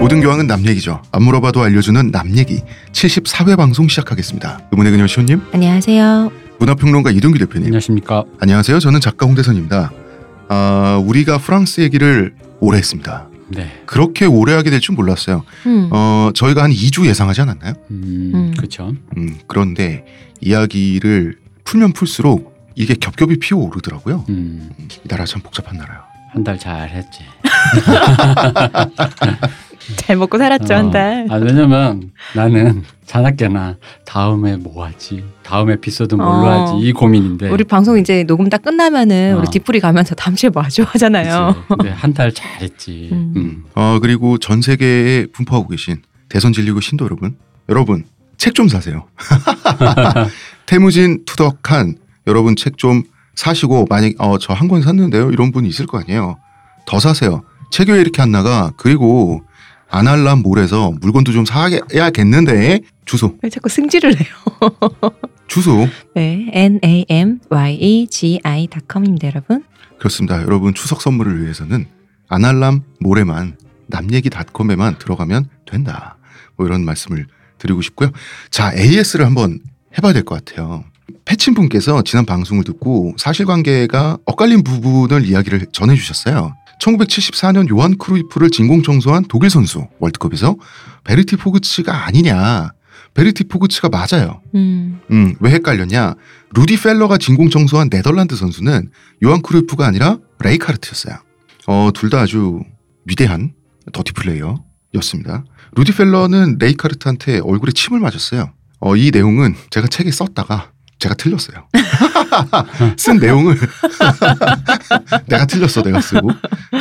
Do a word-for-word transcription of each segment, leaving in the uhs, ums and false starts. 모든 교황은 남 얘기죠. 안 물어봐도 알려주는 남 얘기. 칠십사 회 방송 시작하겠습니다. 의문의 그녀 시호님. 안녕하세요. 문화평론가 이동규 대표님. 안녕하십니까. 안녕하세요. 저는 작가 홍대선입니다. 아, 우리가 프랑스 얘기를 오래 했습니다. 네. 그렇게 오래 하게 될 줄 몰랐어요. 음. 어, 저희가 한 이 주 예상하지 않았나요? 음, 음. 그렇죠. 음, 그런데 이야기를 풀면 풀수록 이게 겹겹이 피어오르더라고요. 음. 이 나라 참 복잡한 나라요. 한 달 잘 했지. 잘 먹고 살았죠. 어, 한 달. 아, 왜냐면 나는 자나깨나 다음에 뭐 하지? 다음 에피소드 뭘로 어. 하지? 이 고민인데. 우리 방송 이제 녹음 다 끝나면은 어. 우리 뒷풀이 가면서 다음 주에 뭐 하죠? 하잖아요. 네, 한 달 잘 했지. 음. 음. 어, 그리고 전 세계에 분포하고 계신 대선 진리구 신도 여러분. 여러분, 책 좀 사세요. 태무진 투덕한 여러분 책 좀 사시고, 만약 어, 저 한 권 샀는데요. 이런 분이 있을 거 아니에요. 더 사세요. 책이 왜 이렇게 안 나가? 그리고 아날람 몰에서 물건도 좀 사야겠는데. 주소. 왜 자꾸 승질을 내요? 주소. 네, 엔 에이 엠 와이 이 지 아이 닷 컴입니다, 여러분. 그렇습니다. 여러분 추석 선물을 위해서는 아날람 몰에만, 남얘기닷컴에만 들어가면 된다. 뭐 이런 말씀을 드리고 싶고요. 자, 에이에스를 한번 해봐야 될 것 같아요. 패친분께서 지난 방송을 듣고 사실관계가 엇갈린 부분을 이야기를 전해주셨어요. 천구백칠십사 년 요한 크루이프를 진공청소한 독일 선수 월드컵에서 베르티 포그츠가 아니냐. 베르티 포그츠가 맞아요. 음. 음, 왜 헷갈렸냐. 루디 펠러가 진공청소한 네덜란드 선수는 요한 크루이프가 아니라 레이카르트였어요. 어, 둘 다 아주 위대한 더티 플레이어였습니다. 루디 펠러는 레이카르트한테 얼굴에 침을 맞았어요. 어, 이 내용은 제가 책에 썼다가 제가 틀렸어요. 쓴 내용을 내가 틀렸어. 내가 쓰고.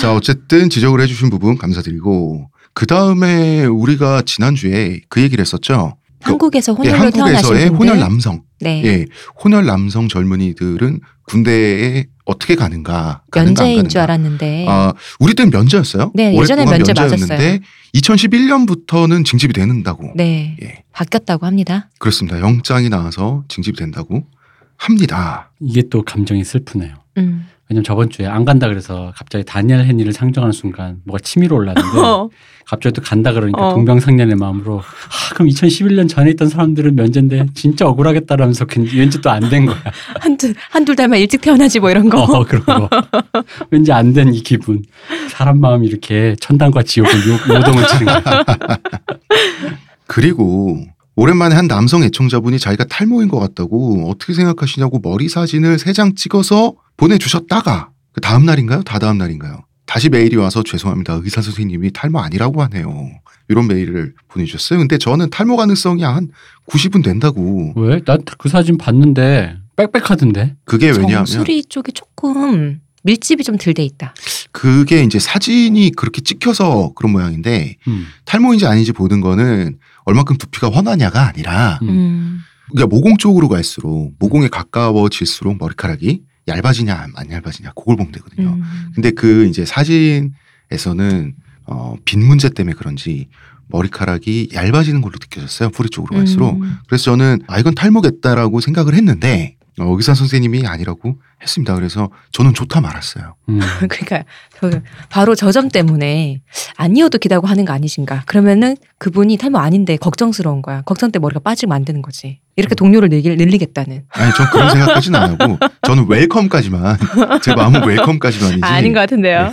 자, 어쨌든 지적을 해주신 부분 감사드리고, 그 다음에 우리가 지난주에 그 얘기를 했었죠. 한국에서 혼혈로 예, 한국에서의 혼혈 남성. 네. 예, 혼혈 남성 젊은이들은 군대에 어떻게 가는가. 가는가 면제인 줄 알았는데. 아, 우리 때는 면제였어요. 네, 예전에 면제 맞았어요. 이천십일 년부터는 징집이 된다고. 네, 예. 바뀌었다고 합니다. 그렇습니다. 영장이 나와서 징집이 된다고 합니다. 이게 또 감정이 슬프네요. 음. 왜냐면 저번 주에 안 간다 그래서 갑자기 다니엘 헨리를 상정하는 순간 뭐가 치밀어 올랐는데 어. 갑자기 또 간다 그러니까 어. 동병상련의 마음으로 아, 그럼 이천십일 년 전에 있던 사람들은 면제인데 진짜 억울하겠다라면서 왠지 또 안 된 거야. 한두, 한둘 달만 일찍 태어나지 뭐 이런 거. 어, 그런 거. 왠지 안 된 이 기분. 사람 마음이 이렇게 천당과 지옥을 요동을 치는 거야. 그리고 오랜만에 한 남성 애청자분이 자기가 탈모인 것 같다고 어떻게 생각하시냐고 머리 사진을 세 장 찍어서 보내주셨다가 그 다음 날인가요? 다 다음 날인가요? 다시 메일이 와서 죄송합니다. 의사 선생님이 탈모 아니라고 하네요. 이런 메일을 보내주셨어요. 근데 저는 탈모 가능성이 한 구십은 된다고. 왜? 난 그 사진 봤는데 빽빽하던데. 그게 왜냐하면 정수리 쪽이 조금 밀집이 좀 덜 돼 있다. 그게 이제 사진이 그렇게 찍혀서 그런 모양인데 음. 탈모인지 아닌지 보는 거는 얼만큼 두피가 훤하냐가 아니라 음. 그러니까 모공 쪽으로 갈수록 모공에 가까워질수록 머리카락이 얇아지냐 안 얇아지냐 그걸 보면 되거든요. 음. 근데 그 이제 사진에서는 어, 빈 문제 때문에 그런지 머리카락이 얇아지는 걸로 느껴졌어요. 뿌리 쪽으로 갈수록. 음. 그래서 저는 아 이건 탈모겠다라고 생각을 했는데 어, 의사 선생님이 아니라고 했습니다. 그래서 저는 좋다 말았어요. 음. 그러니까 바로 저 점 때문에 아니어도 기다고 하는 거 아니신가. 그러면은 그분이 탈모 아닌데 걱정스러운 거야. 걱정 때 머리가 빠지게 만드는 거지. 이렇게 동료를 늘리, 늘리겠다는. 아니 전 그런 생각까지는 안 하고 저는 웰컴까지만 제 마음은 웰컴까지만이지. 아, 아닌 것 같은데요.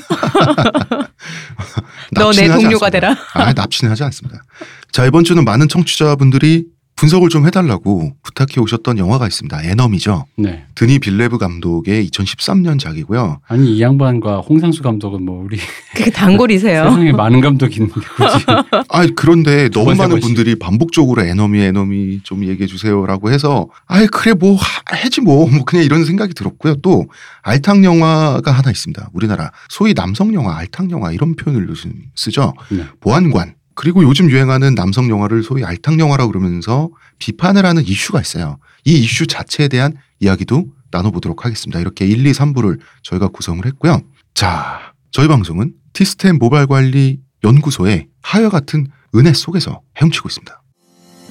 너 내 동료가 않습니다. 되라. 아, 납치는 하지 않습니다. 자, 이번 주는 많은 청취자분들이 분석을 좀 해달라고 부탁해 오셨던 영화가 있습니다. 에너미죠. 네. 드니 빌뇌브 감독의 이천십삼 년작이고요. 아니 이 양반과 홍상수 감독은 뭐 우리 그게 단골이세요. 세상에 많은 감독이 있는데 굳이. 아 그런데 너무 많은 번씩. 분들이 반복적으로 에너미 에너미 좀 얘기해 주세요라고 해서 아 그래 뭐 해지 뭐, 뭐 그냥 이런 생각이 들었고요. 또 알탕 영화가 하나 있습니다. 우리나라 소위 남성 영화, 알탕 영화 이런 표현을 요즘 쓰죠. 네. 보안관. 그리고 요즘 유행하는 남성 영화를 소위 알탕 영화라고 그러면서 비판을 하는 이슈가 있어요. 이 이슈 자체에 대한 이야기도 나눠보도록 하겠습니다. 이렇게 일, 이, 삼 부를 저희가 구성을 했고요. 자, 저희 방송은 티스템 모발관리연구소의 하여 같은 은혜 속에서 헤엄치고 있습니다.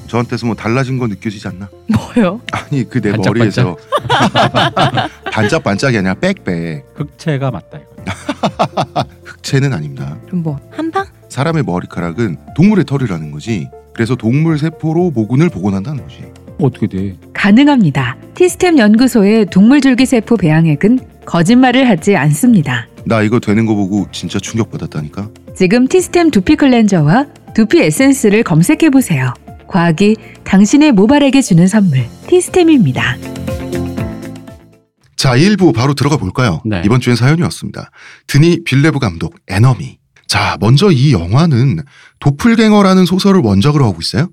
저한테서 뭐 달라진 거 느껴지지 않나? 뭐요? 아니 그 내 머리에서 반짝반짝이 아니라 빽빽. 흑채가 맞다 이거. 흑채는 아닙니다. 그럼 뭐 한방? 사람의 머리카락은 동물의 털이라는 거지. 그래서 동물 세포로 모근을 복원한다는 거지. 어떻게 돼? 가능합니다. 티스템 연구소의 동물줄기세포 배양액은 거짓말을 하지 않습니다. 나 이거 되는 거 보고 진짜 충격받았다니까. 지금 티스템 두피 클렌저와 두피 에센스를 검색해보세요. 과학이 당신의 모발에게 주는 선물, 티스템입니다. 자, 일 부 바로 들어가 볼까요? 네. 이번 주엔 사연이 왔습니다. 드니 빌뇌브 감독, 에너미. 자, 먼저 이 영화는 도플갱어라는 소설을 원작으로 하고 있어요.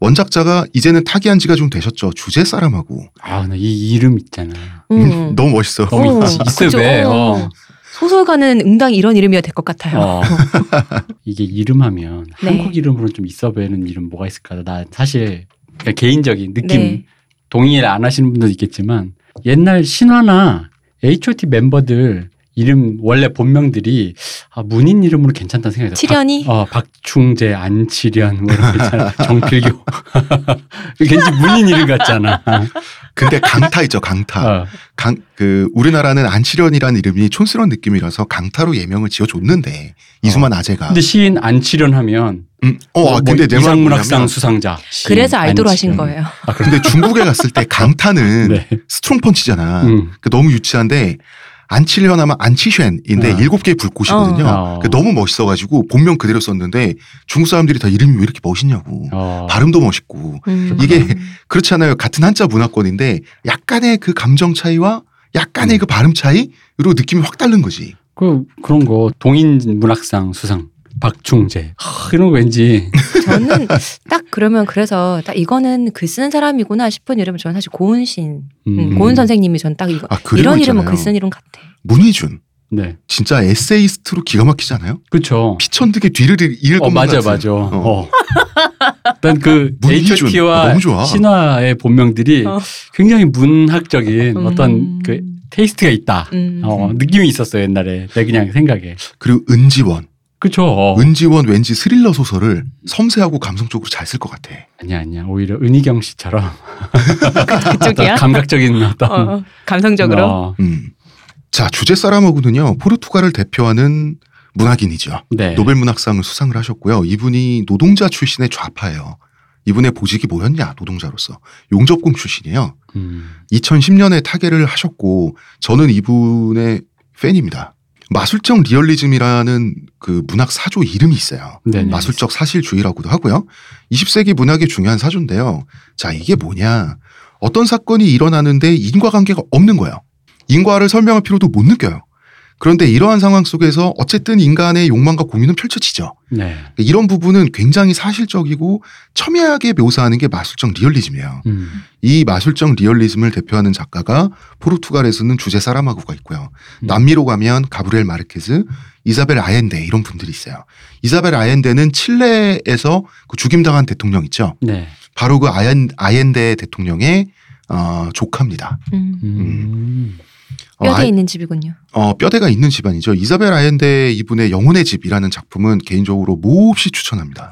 원작자가 이제는 타기한 지가 좀 되셨죠. 주제 사라마구. 아, 나 이 이름 있잖아. 음. 너무 멋있어. 너무 있지. 있어, 왜? 어. 소설가는 응당 이런 이름이어야 될 것 같아요. 어. 이게 이름하면 네. 한국 이름으로는 좀 있어 보이는 이름 뭐가 있을까? 나 사실 그냥 개인적인 느낌 네. 동의를 안 하시는 분도 있겠지만 옛날 신화나 에이치 오 티 멤버들 이름 원래 본명들이 아, 문인 이름으로 괜찮다는 생각이 들어요. 칠현이? 어, 박충재, 안칠현 뭐 이런 정필교. 왠지 문인 이름 같잖아. 근데 강타 있죠, 강타. 어. 강, 그 우리나라는 안칠현이라는 이름이 촌스러운 느낌이라서 강타로 예명을 지어줬는데 이수만 어. 아재가. 근데 시인 안칠현 하면 음, 어, 어, 아, 근데 뭐 이상문학상 수상자. 그래서 아이돌 하신 거예요. 아, 근데 중국에 갔을 때 강타는 네. 스트롱펀치잖아. 음. 그러니까 너무 유치한데. 안칠현 하면 안치쉔인데 어. 일곱 개의 불꽃이거든요. 어. 너무 멋있어가지고 본명 그대로 썼는데 중국 사람들이 다 이름이 왜 이렇게 멋있냐고. 어. 발음도 멋있고. 음. 이게 그렇지 않아요. 같은 한자 문화권인데 약간의 그 감정 차이와 약간의 음. 그 발음 차이로 느낌이 확 다른 거지. 그, 그런 거 동인 문학상 수상. 박충재 하, 이런 거 왠지 저는 딱 그러면 그래서 딱 이거는 글 쓰는 사람이구나 싶은 이름은 저는 사실 고은 시인 음. 고은 선생님이 전 딱 이거 아, 이런 있잖아요. 이름은 글 쓰는 이름 같아. 문희준 네 진짜 에세이스트로 기가 막히잖아요. 그렇죠. 피천득의 뒤를 이을 어, 것만 맞아, 같은. 맞아 맞아. 어. 일단 그 에이치 오 티와 아, 신화의 본명들이 어. 굉장히 문학적인 음. 어떤 그 테이스트가 있다. 음. 어, 느낌이 있었어요 옛날에 내 그냥 생각에. 그리고 은지원. 그렇죠. 은지원 왠지 스릴러 소설을 섬세하고 감성적으로 잘 쓸 것 같아. 아니야 아니야. 오히려 은희경 씨처럼 그쪽이야? 감각적인 어떤 어, 감성적으로. 어. 음. 자, 주제 사라마구는요 포르투갈을 대표하는 문학인이죠. 네. 노벨 문학상을 수상을 하셨고요. 이분이 노동자 출신의 좌파예요. 이분의 보직이 뭐였냐 노동자로서 용접공 출신이에요. 음. 이천십 년에 타계를 하셨고 저는 이분의 팬입니다. 마술적 리얼리즘이라는 그 문학 사조 이름이 있어요. 네네. 마술적 사실주의라고도 하고요. 이십 세기 문학의 중요한 사조인데요. 자, 이게 뭐냐. 어떤 사건이 일어나는데 인과관계가 없는 거예요. 인과를 설명할 필요도 못 느껴요. 그런데 이러한 상황 속에서 어쨌든 인간의 욕망과 고민은 펼쳐지죠. 네. 이런 부분은 굉장히 사실적이고 첨예하게 묘사하는 게 마술적 리얼리즘이에요. 음. 이 마술적 리얼리즘을 대표하는 작가가 포르투갈에서는 주제 사라마구가 있고요. 음. 남미로 가면 가브리엘 마르케스, 이사벨 아엔데 이런 분들이 있어요. 이사벨 아엔데는 칠레에서 그 죽임당한 대통령 있죠. 네. 바로 그 아엔, 아엔데 대통령의 어, 조카입니다. 음. 음. 뼈대 아, 있는 집이군요. 어, 뼈대가 있는 집안이죠. 이사벨 아엔데 이분의 영혼의 집이라는 작품은 개인적으로 몹시 추천합니다.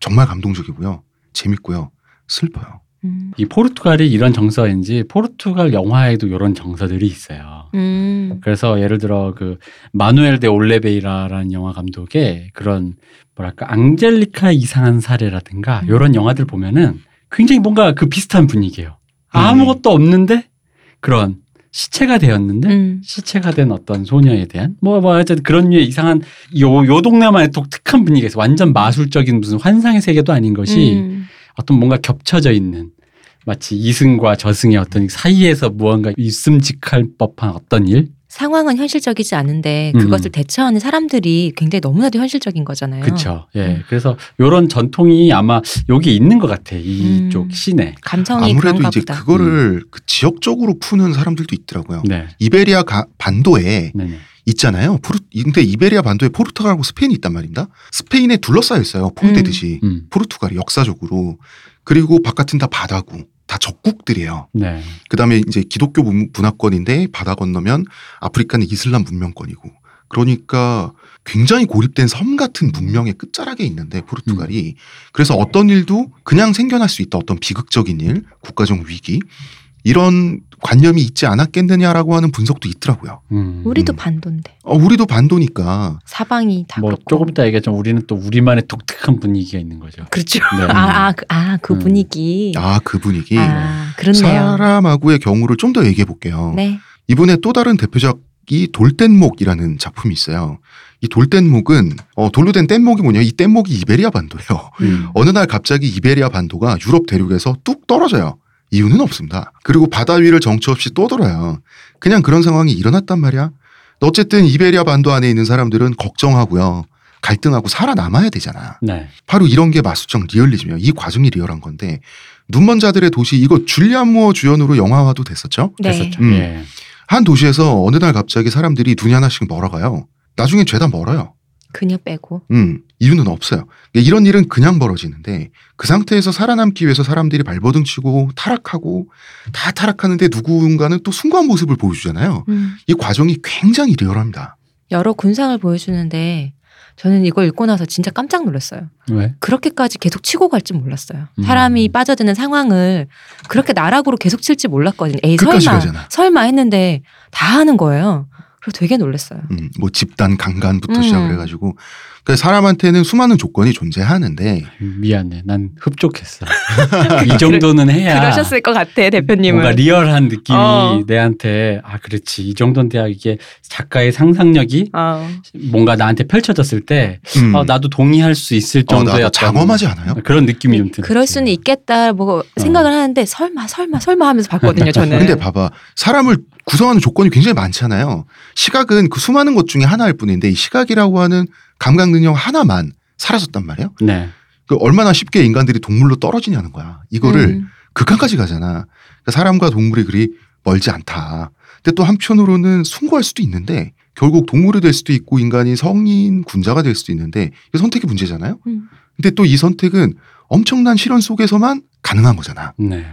정말 감동적이고요. 재밌고요. 슬퍼요. 음. 이 포르투갈이 이런 정서인지 포르투갈 영화에도 이런 정서들이 있어요. 음. 그래서 예를 들어 그 마누엘 데 올레베이라라는 영화 감독의 그런 뭐랄까 앙젤리카의 이상한 사례라든가 음. 이런 영화들 보면은 굉장히 뭔가 그 비슷한 분위기예요. 아무것도 음. 없는데 그런 시체가 되었는데 음. 시체가 된 어떤 소녀에 대한 뭐뭐 뭐 어쨌든 그런 류의 이상한 요, 요 동네만의 독특한 분위기에서 완전 마술적인 무슨 환상의 세계도 아닌 것이 음. 어떤 뭔가 겹쳐져 있는 마치 이승과 저승의 어떤 사이에서 무언가 있음직할 법한 어떤 일 상황은 현실적이지 않은데 그것을 음. 대처하는 사람들이 굉장히 너무나도 현실적인 거잖아요. 그렇죠. 예, 음. 그래서 이런 전통이 아마 여기 있는 것 같아. 이쪽 음. 시내. 감성이 아무래도 이제 보다. 그거를 음. 그 지역적으로 푸는 사람들도 있더라고요. 네. 이베리아 가, 반도에 네네. 있잖아요. 포르, 근데 이베리아 반도에 포르투갈하고 스페인이 있단 말입니다. 스페인에 둘러싸여 있어요. 포르투듯이 음. 음. 포르투갈이 역사적으로. 그리고 바깥은 다 바다고. 다 적국들이에요. 네. 그다음에 이제 기독교 문화권인데 바다 건너면 아프리카는 이슬람 문명권이고 그러니까 굉장히 고립된 섬 같은 문명의 끝자락에 있는데 포르투갈이 음. 그래서 어떤 일도 그냥 생겨날 수 있다. 어떤 비극적인 일, 국가적 위기 이런 관념이 있지 않았겠느냐라고 하는 분석도 있더라고요. 음. 우리도 반도인데. 어, 우리도 반도니까. 사방이 다 뭐 그렇고. 조금 이따 얘기하자면 우리는 또 우리만의 독특한 분위기가 있는 거죠. 그렇죠. 네. 아, 아, 아, 그 분위기. 음. 아, 그 분위기. 아, 그렇네요. 사라마구의 경우를 좀 더 얘기해 볼게요. 네. 이분의 또 다른 대표작이 돌뗏목이라는 작품이 있어요. 이 돌뗏목은 어, 돌로 된 뗏목이 뭐냐? 이 뗏목이 이베리아 반도예요. 음. 어느 날 갑자기 이베리아 반도가 유럽 대륙에서 뚝 떨어져요. 이유는 없습니다. 그리고 바다 위를 정처없이 떠돌아요. 그냥 그런 상황이 일어났단 말이야. 어쨌든 이베리아 반도 안에 있는 사람들은 걱정하고요. 갈등하고 살아남아야 되잖아. 네. 바로 이런 게 마술적 리얼리즘이에요. 이 과정이 리얼한 건데 눈먼 자들의 도시, 이거 줄리안 무어 주연으로 영화화도 됐었죠? 네. 됐었죠. 음. 예. 한 도시에서 어느 날 갑자기 사람들이 눈이 하나씩 멀어가요. 나중엔 죄다 멀어요. 그냥 빼고. 음, 이유는 없어요. 이런 일은 그냥 벌어지는데 그 상태에서 살아남기 위해서 사람들이 발버둥치고 타락하고 다 타락하는데 누군가는 또 숭고한 모습을 보여주잖아요. 음. 이 과정이 굉장히 리얼합니다. 여러 군상을 보여주는데 저는 이걸 읽고 나서 진짜 깜짝 놀랐어요. 왜? 그렇게까지 계속 치고 갈지 몰랐어요. 음. 사람이 빠져드는 상황을 그렇게 나락으로 계속 칠지 몰랐거든요. 에이 설마 가잖아. 설마 했는데 다 하는 거예요. 그래서 되게 놀랐어요. 음, 뭐 집단 강간부터 음. 시작을 해가지고 그러니까 사람한테는 수많은 조건이 존재하는데 미안해, 난 흡족했어. 이 정도는 해야 그러셨을 것 같아 대표님은. 뭔가 리얼한 느낌이 어. 내한테 아 그렇지 이 정도는 돼야 이게 작가의 상상력이 어. 뭔가 나한테 펼쳐졌을 때 음. 아, 나도 동의할 수 있을 정도였다. 어, 장엄하지 않아요? 그런 느낌이 좀 드는. 그럴 수는 있겠다 뭐 생각을 어. 하는데 설마 설마 설마 하면서 봤거든요 저는. 근데 봐봐, 사람을 구성하는 조건이 굉장히 많잖아요. 시각은 그 수많은 것 중에 하나일 뿐인데 이 시각이라고 하는 감각 능력 하나만 사라졌단 말이에요. 네. 그 얼마나 쉽게 인간들이 동물로 떨어지냐는 거야. 이거를 음. 극한까지 가잖아. 그러니까 사람과 동물이 그리 멀지 않다. 근데 또 한편으로는 숭고할 수도 있는데 결국 동물이 될 수도 있고 인간이 성인 군자가 될 수도 있는데 이게 선택의 문제잖아요. 음. 근데 또 이 선택은 엄청난 실현 속에서만 가능한 거잖아. 네.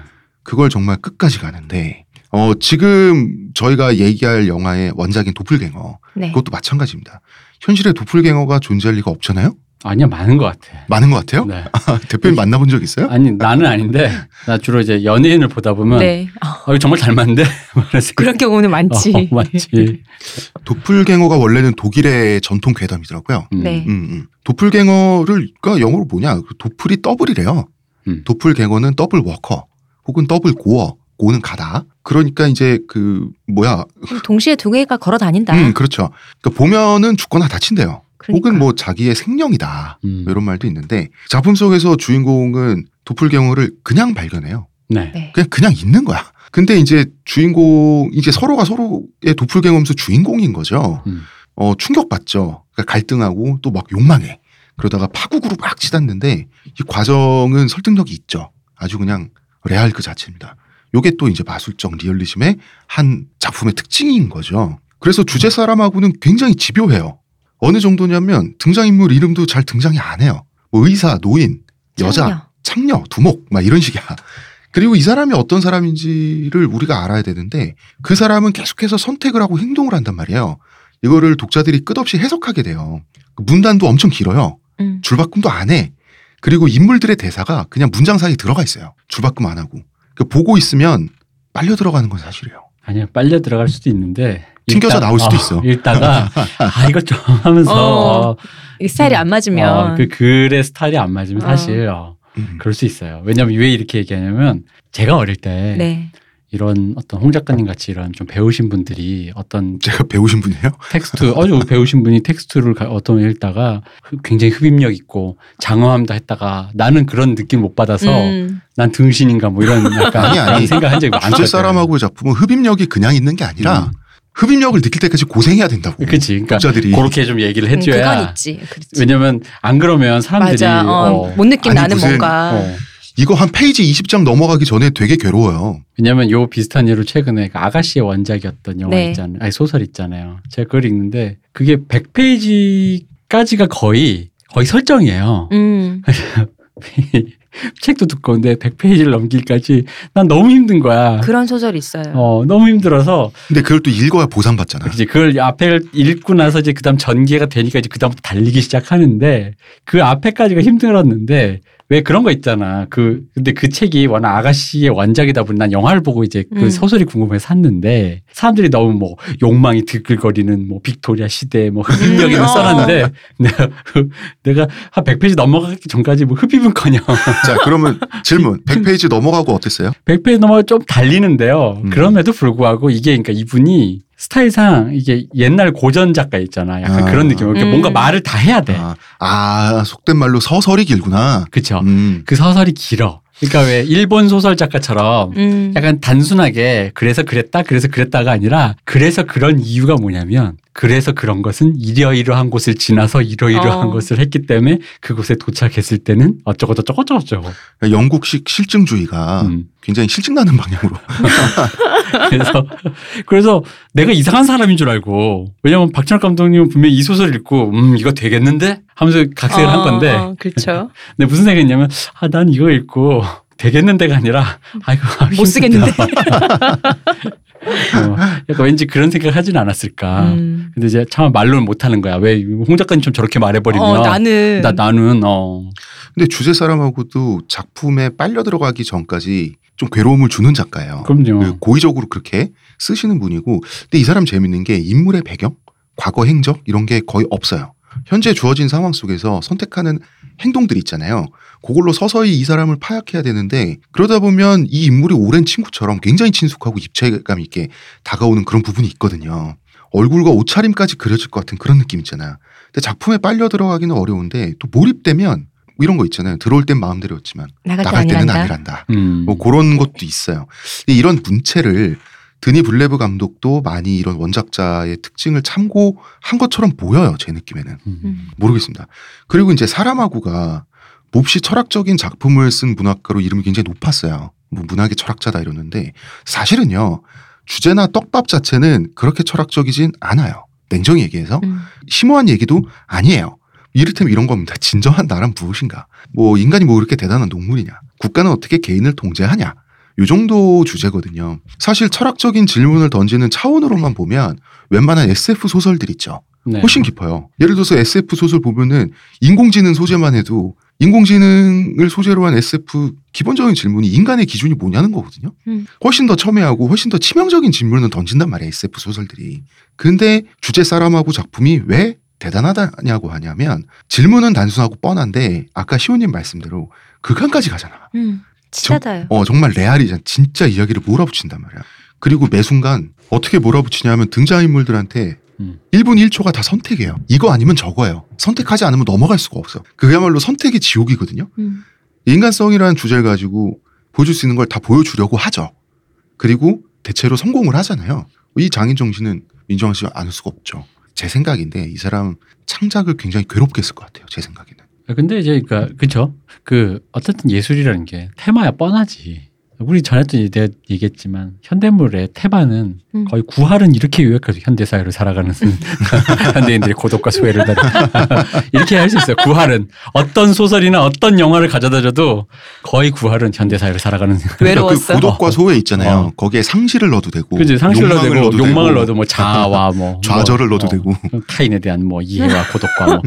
그걸 정말 끝까지 가는데 어, 지금 저희가 얘기할 영화의 원작인 도플갱어. 네. 그것도 마찬가지입니다. 현실에 도플갱어가 존재할 리가 없잖아요? 아니요, 많은 것 같아. 많은 것 같아요? 네. 아, 대표님 만나본 적 있어요? 아니, 나는 아닌데, 나 주로 이제 연예인을 보다 보면, 네. 어, 정말 닮았는데? 그런 경우는 많지. 어, 많지. 도플갱어가 원래는 독일의 전통 괴담이더라고요. 음. 네. 음, 음. 도플갱어를, 그러니까 영어로 뭐냐? 도플이 더블이래요. 음. 도플갱어는 더블 워커, 혹은 더블 고어. 오는 가다. 그러니까 이제 그 뭐야. 동시에 두 개가 걸어 다닌다. 음, 그렇죠. 그러니까 보면은 죽거나 다친대요. 그러니까. 혹은 뭐 자기의 생명이다. 음. 이런 말도 있는데 작품 속에서 주인공은 도플갱어를 그냥 발견해요. 네. 그냥 그냥 있는 거야. 근데 이제 주인공 이제 서로가 서로의 도플갱어면서 주인공인 거죠. 음. 어, 충격받죠. 그러니까 갈등하고 또 막 욕망해. 그러다가 파국으로 막 치닫는데 이 과정은 설득력이 있죠. 아주 그냥 레알 그 자체입니다. 요게 또 이제 마술적 리얼리즘의 한 작품의 특징인 거죠. 그래서 주제 사람하고는 굉장히 집요해요. 어느 정도냐면 등장인물 이름도 잘 등장이 안 해요. 뭐 의사, 노인, 여자, 창녀, 창녀 두목 막 이런 식이야. 그리고 이 사람이 어떤 사람인지를 우리가 알아야 되는데 그 사람은 계속해서 선택을 하고 행동을 한단 말이에요. 이거를 독자들이 끝없이 해석하게 돼요. 문단도 엄청 길어요. 음. 줄바꿈도 안 해. 그리고 인물들의 대사가 그냥 문장 사이에 들어가 있어요. 줄바꿈 안 하고. 보고 있으면 빨려 들어가는 건 사실이에요. 아니요, 빨려 들어갈 수도 있는데 튕겨서 일단, 나올 수도 어, 있어. 읽다가 아 이거 좀 하면서 어, 어, 이 스타일이 안 맞으면 어, 그 글의 스타일이 안 맞으면 사실 어. 음. 그럴 수 있어요. 왜냐하면 왜 이렇게 얘기하냐면 제가 어릴 때 네. 이런 어떤 홍 작가님 같이 이런 좀 배우신 분들이 어떤 제가 배우신 분이에요? 텍스트 어저 배우신 분이 텍스트를 어떤 읽다가 굉장히 흡입력 있고 장어함도 했다가 나는 그런 느낌 못 받아서 음. 난 등신인가 뭐 이런 약간 아니, 아니. 생각한 적이 많아요. 주제 사람하고의 작품은 흡입력이 그냥 있는 게 아니라 음. 흡입력을 느낄 때까지 고생해야 된다고. 그치. 그러니까 독자들이. 그렇게 좀 얘기를 해줘야. 음, 그건 있지. 그렇지. 왜냐면 안 그러면 사람들이 맞아. 어, 어. 못 느낀 나는 뭔가. 어. 이거 한 페이지 이십 장 넘어가기 전에 되게 괴로워요. 왜냐하면 요 비슷한 예로 최근에 아가씨의 원작이었던 영화 네. 있잖아요. 아니 소설 있잖아요. 제가 그걸 읽는데 그게 백 페이지까지가 거의 거의 설정이에요. 음. 책도 두꺼운데 백 페이지를 넘기기까지 난 너무 힘든 거야. 그런 소설이 있어요. 어, 너무 힘들어서. 근데 그걸 또 읽어야 보상받잖아. 그치. 그걸 앞에 읽고 나서 이제 그 다음 전개가 되니까 이제 그 다음부터 달리기 시작하는데 그 앞에까지가 힘들었는데 왜 그런 거 있잖아. 그 근데 그 책이 워낙 아가씨의 원작이다 보니 난 영화를 보고 이제 그 음. 소설이 궁금해서 샀는데 사람들이 너무 뭐 욕망이 들끓거리는 뭐 빅토리아 시대 뭐 흡입력이면 음, 써놨는데 어. 내가, 내가 한 백 페이지 넘어가기 전까지 뭐 흡입은커녕. 자 그러면 질문. 백 페이지 넘어가고 어땠어요? 백 페이지 넘어가고 좀 달리는데요. 음. 그럼에도 불구하고 이게 그러니까 이분이 스타일상 이게 옛날 고전 작가 있잖아. 약간 아. 그런 느낌으로 음. 뭔가 말을 다 해야 돼. 아, 아 속된 말로 서설이 길구나. 그렇죠. 음. 그 서설이 길어. 그러니까 왜 일본 소설 작가처럼 음. 약간 단순하게 그래서 그랬다 그래서 그랬다가 아니라 그래서 그런 이유가 뭐냐면 그래서 그런 것은 이러이러한 곳을 지나서 이러이러한 어. 것을 했기 때문에 그곳에 도착했을 때는 어쩌고저쩌고저쩌고. 그러니까 영국식 실증주의가 음. 굉장히 실증나는 방향으로. 그래서 그래서 내가 이상한 사람인 줄 알고. 왜냐하면 박찬욱 감독님은 분명히 이 소설 읽고 음 이거 되겠는데 하면서 각색을 어, 한 건데. 어, 그렇죠. 근데 무슨 생각이냐면 아, 난 이거 읽고 되겠는데가 아니라 아이고 못 쓰겠는데. 어, 약간 왠지 그런 생각을 하진 않았을까. 음. 근데 이제 참 말로는 못하는 거야. 왜 홍 작가님처럼 저렇게 말해버리면 어, 나는 나 나는 어. 근데 주제 사람하고도 작품에 빨려 들어가기 전까지 좀 괴로움을 주는 작가예요. 그럼요. 고의적으로 그렇게 쓰시는 분이고. 근데 이 사람 재밌는 게 인물의 배경, 과거 행적 이런 게 거의 없어요. 현재 주어진 상황 속에서 선택하는 행동들이 있잖아요. 그걸로 서서히 이 사람을 파악해야 되는데 그러다 보면 이 인물이 오랜 친구처럼 굉장히 친숙하고 입체감 있게 다가오는 그런 부분이 있거든요. 얼굴과 옷차림까지 그려질 것 같은 그런 느낌 있잖아요. 근데 작품에 빨려 들어가기는 어려운데 또 몰입되면 이런 거 있잖아요. 들어올 땐 마음대로였지만 나갈, 나갈 때는 아니란다. 음. 뭐 그런 것도 있어요. 이런 문체를 드니 빌뇌브 감독도 많이 이런 원작자의 특징을 참고한 것처럼 보여요. 제 느낌에는. 음. 모르겠습니다. 그리고 이제 사라마구가 몹시 철학적인 작품을 쓴 문학가로 이름이 굉장히 높았어요. 뭐 문학의 철학자다 이러는데 사실은요. 주제나 떡밥 자체는 그렇게 철학적이진 않아요. 냉정히 얘기해서. 음. 심오한 얘기도 아니에요. 이를테면 이런 겁니다. 진정한 나란 무엇인가. 뭐 인간이 뭐 이렇게 대단한 동물이냐. 국가는 어떻게 개인을 통제하냐. 이 정도 주제거든요. 사실 철학적인 질문을 던지는 차원으로만 보면 웬만한 에스에프 소설들 있죠. 네. 훨씬 깊어요. 예를 들어서 에스에프 소설 보면은 인공지능 소재만 해도 인공지능을 소재로 한 에스에프 기본적인 질문이 인간의 기준이 뭐냐는 거거든요. 음. 훨씬 더 첨예하고 훨씬 더 치명적인 질문을 던진단 말이에요. 에스에프 소설들이. 근데 주제 사람하고 작품이 왜 대단하다냐고 하냐면 질문은 단순하고 뻔한데 아까 시호님 말씀대로 극한까지 가잖아. 음, 치닫아요. 어, 정말 레알이잖아. 진짜 이야기를 몰아붙인단 말이야. 그리고 매 순간 어떻게 몰아붙이냐면 등장인물들한테 음. 일 분 일 초가 다 선택이에요. 이거 아니면 저거예요. 선택하지 않으면 넘어갈 수가 없어. 그야말로 선택의 지옥이거든요. 음. 인간성이라는 주제를 가지고 보여줄 수 있는 걸 다 보여주려고 하죠. 그리고 대체로 성공을 하잖아요. 이 장인 정신은 민정아 씨가 않을 수가 없죠. 제 생각인데 이 사람 창작을 굉장히 괴롭게 했을 것 같아요. 제 생각에는. 근데 이제 그러니까 그렇죠. 그 어쨌든 예술이라는 게 테마야 뻔하지. 우리 전에도 얘기했지만 현대물의 테마는 음. 거의 구할은 이렇게 요약해서 현대사회를 살아가는 현대인들의 고독과 소외를 이렇게 할 수 있어요. 구할은 어떤 소설이나 어떤 영화를 가져다줘도 거의 구할은 현대사회를 살아가는 외로웠어. 그 고독과 소외 있잖아요. 어. 거기에 상실을 넣어도 되고 그치, 상실을 넣어도 되고 넣어도 욕망을 되고. 넣어도 뭐 자아와 뭐 좌절을 뭐, 넣어도 어, 되고 타인에 대한 뭐 이해와 고독과 뭐,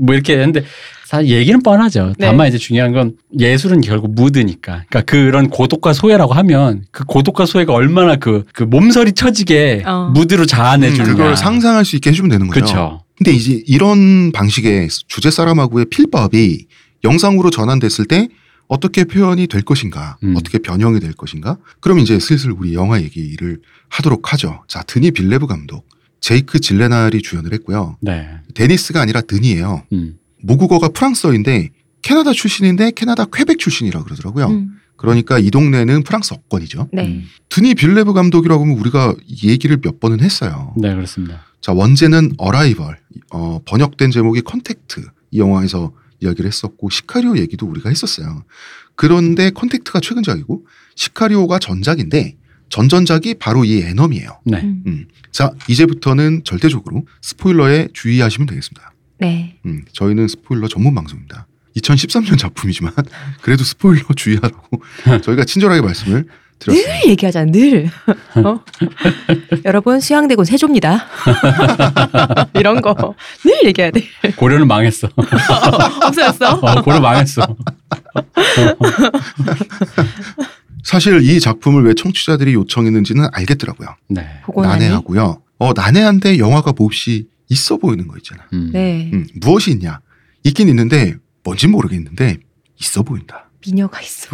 뭐 이렇게 했는데 사실 얘기는 뻔하죠. 네. 다만 이제 중요한 건 예술은 결국 무드니까. 그러니까 그런 고독과 소외라고 하면 그 고독과 소외가 얼마나 그, 그 몸서리 처지게 어. 무드로 자아내주느냐. 음, 그걸 상상할 수 있게 해주면 되는 거죠. 그렇죠. 근데 이제 이런 방식의 주제 사람하고의 필법이 영상으로 전환됐을 때 어떻게 표현이 될 것인가. 음. 어떻게 변형이 될 것인가. 그럼 이제 슬슬 우리 영화 얘기를 하도록 하죠. 자, 드니 빌뇌브 감독. 제이크 질레날이 주연을 했고요. 네. 데니스가 아니라 드니예요. 음. 모국어가 프랑스어인데 캐나다 출신인데 캐나다 퀘벡 출신이라고 그러더라고요. 음. 그러니까 이 동네는 프랑스어권이죠. 네. 음. 드니 빌뇌브 감독이라고 하면 우리가 얘기를 몇 번은 했어요. 네, 그렇습니다. 자, 원제는 어라이벌, 어, 번역된 제목이 컨택트, 이 영화에서 이야기를 했었고 시카리오 얘기도 우리가 했었어요. 그런데 컨택트가 최근작이고 시카리오가 전작인데 전전작이 바로 이 에너미예요. 네. 음. 자, 이제부터는 절대적으로 스포일러에 주의하시면 되겠습니다. 네. 음, 저희는 스포일러 전문 방송입니다. 이천십삼 년 작품이지만 그래도 스포일러 주의하라고 저희가 친절하게 말씀을 드렸습니다. 늘 얘기하잖아. 늘. 어? 여러분 수양대군 세조입니다. 이런 거 늘 얘기해야 돼. 고려는 망했어. 없어졌어? 어, 고려 망했어. 사실 이 작품을 왜 청취자들이 요청했는지는 알겠더라고요. 네. 난해하고요. 어, 난해한데 영화가 몹시 있어 보이는 거 있잖아. 음. 네. 음, 무엇이 있냐? 있긴 있는데 뭔진 모르겠는데 있어 보인다. 미녀가 있어.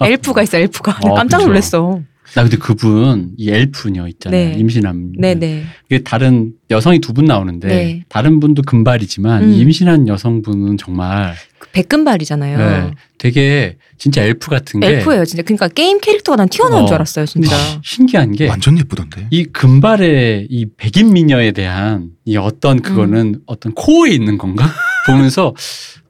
엘프가 있어. 엘프가. 어, 깜짝 놀랐어. 그쵸? 나 근데 그분 이 엘프녀 있잖아요. 네. 임신한. 네네. 그게 다른 여성이 두 분 나오는데 네. 다른 분도 금발이지만 음. 임신한 여성분은 정말 그 백금발이잖아요. 네. 되게 진짜 엘프 같은 게 엘프예요, 진짜. 그러니까 게임 캐릭터가 난 튀어나온 어. 줄 알았어요, 진짜. 신기한 게 완전 예쁘던데. 이 금발의 이 백인 미녀에 대한 이 어떤 그거는 음. 어떤 코어에 있는 건가? 보면서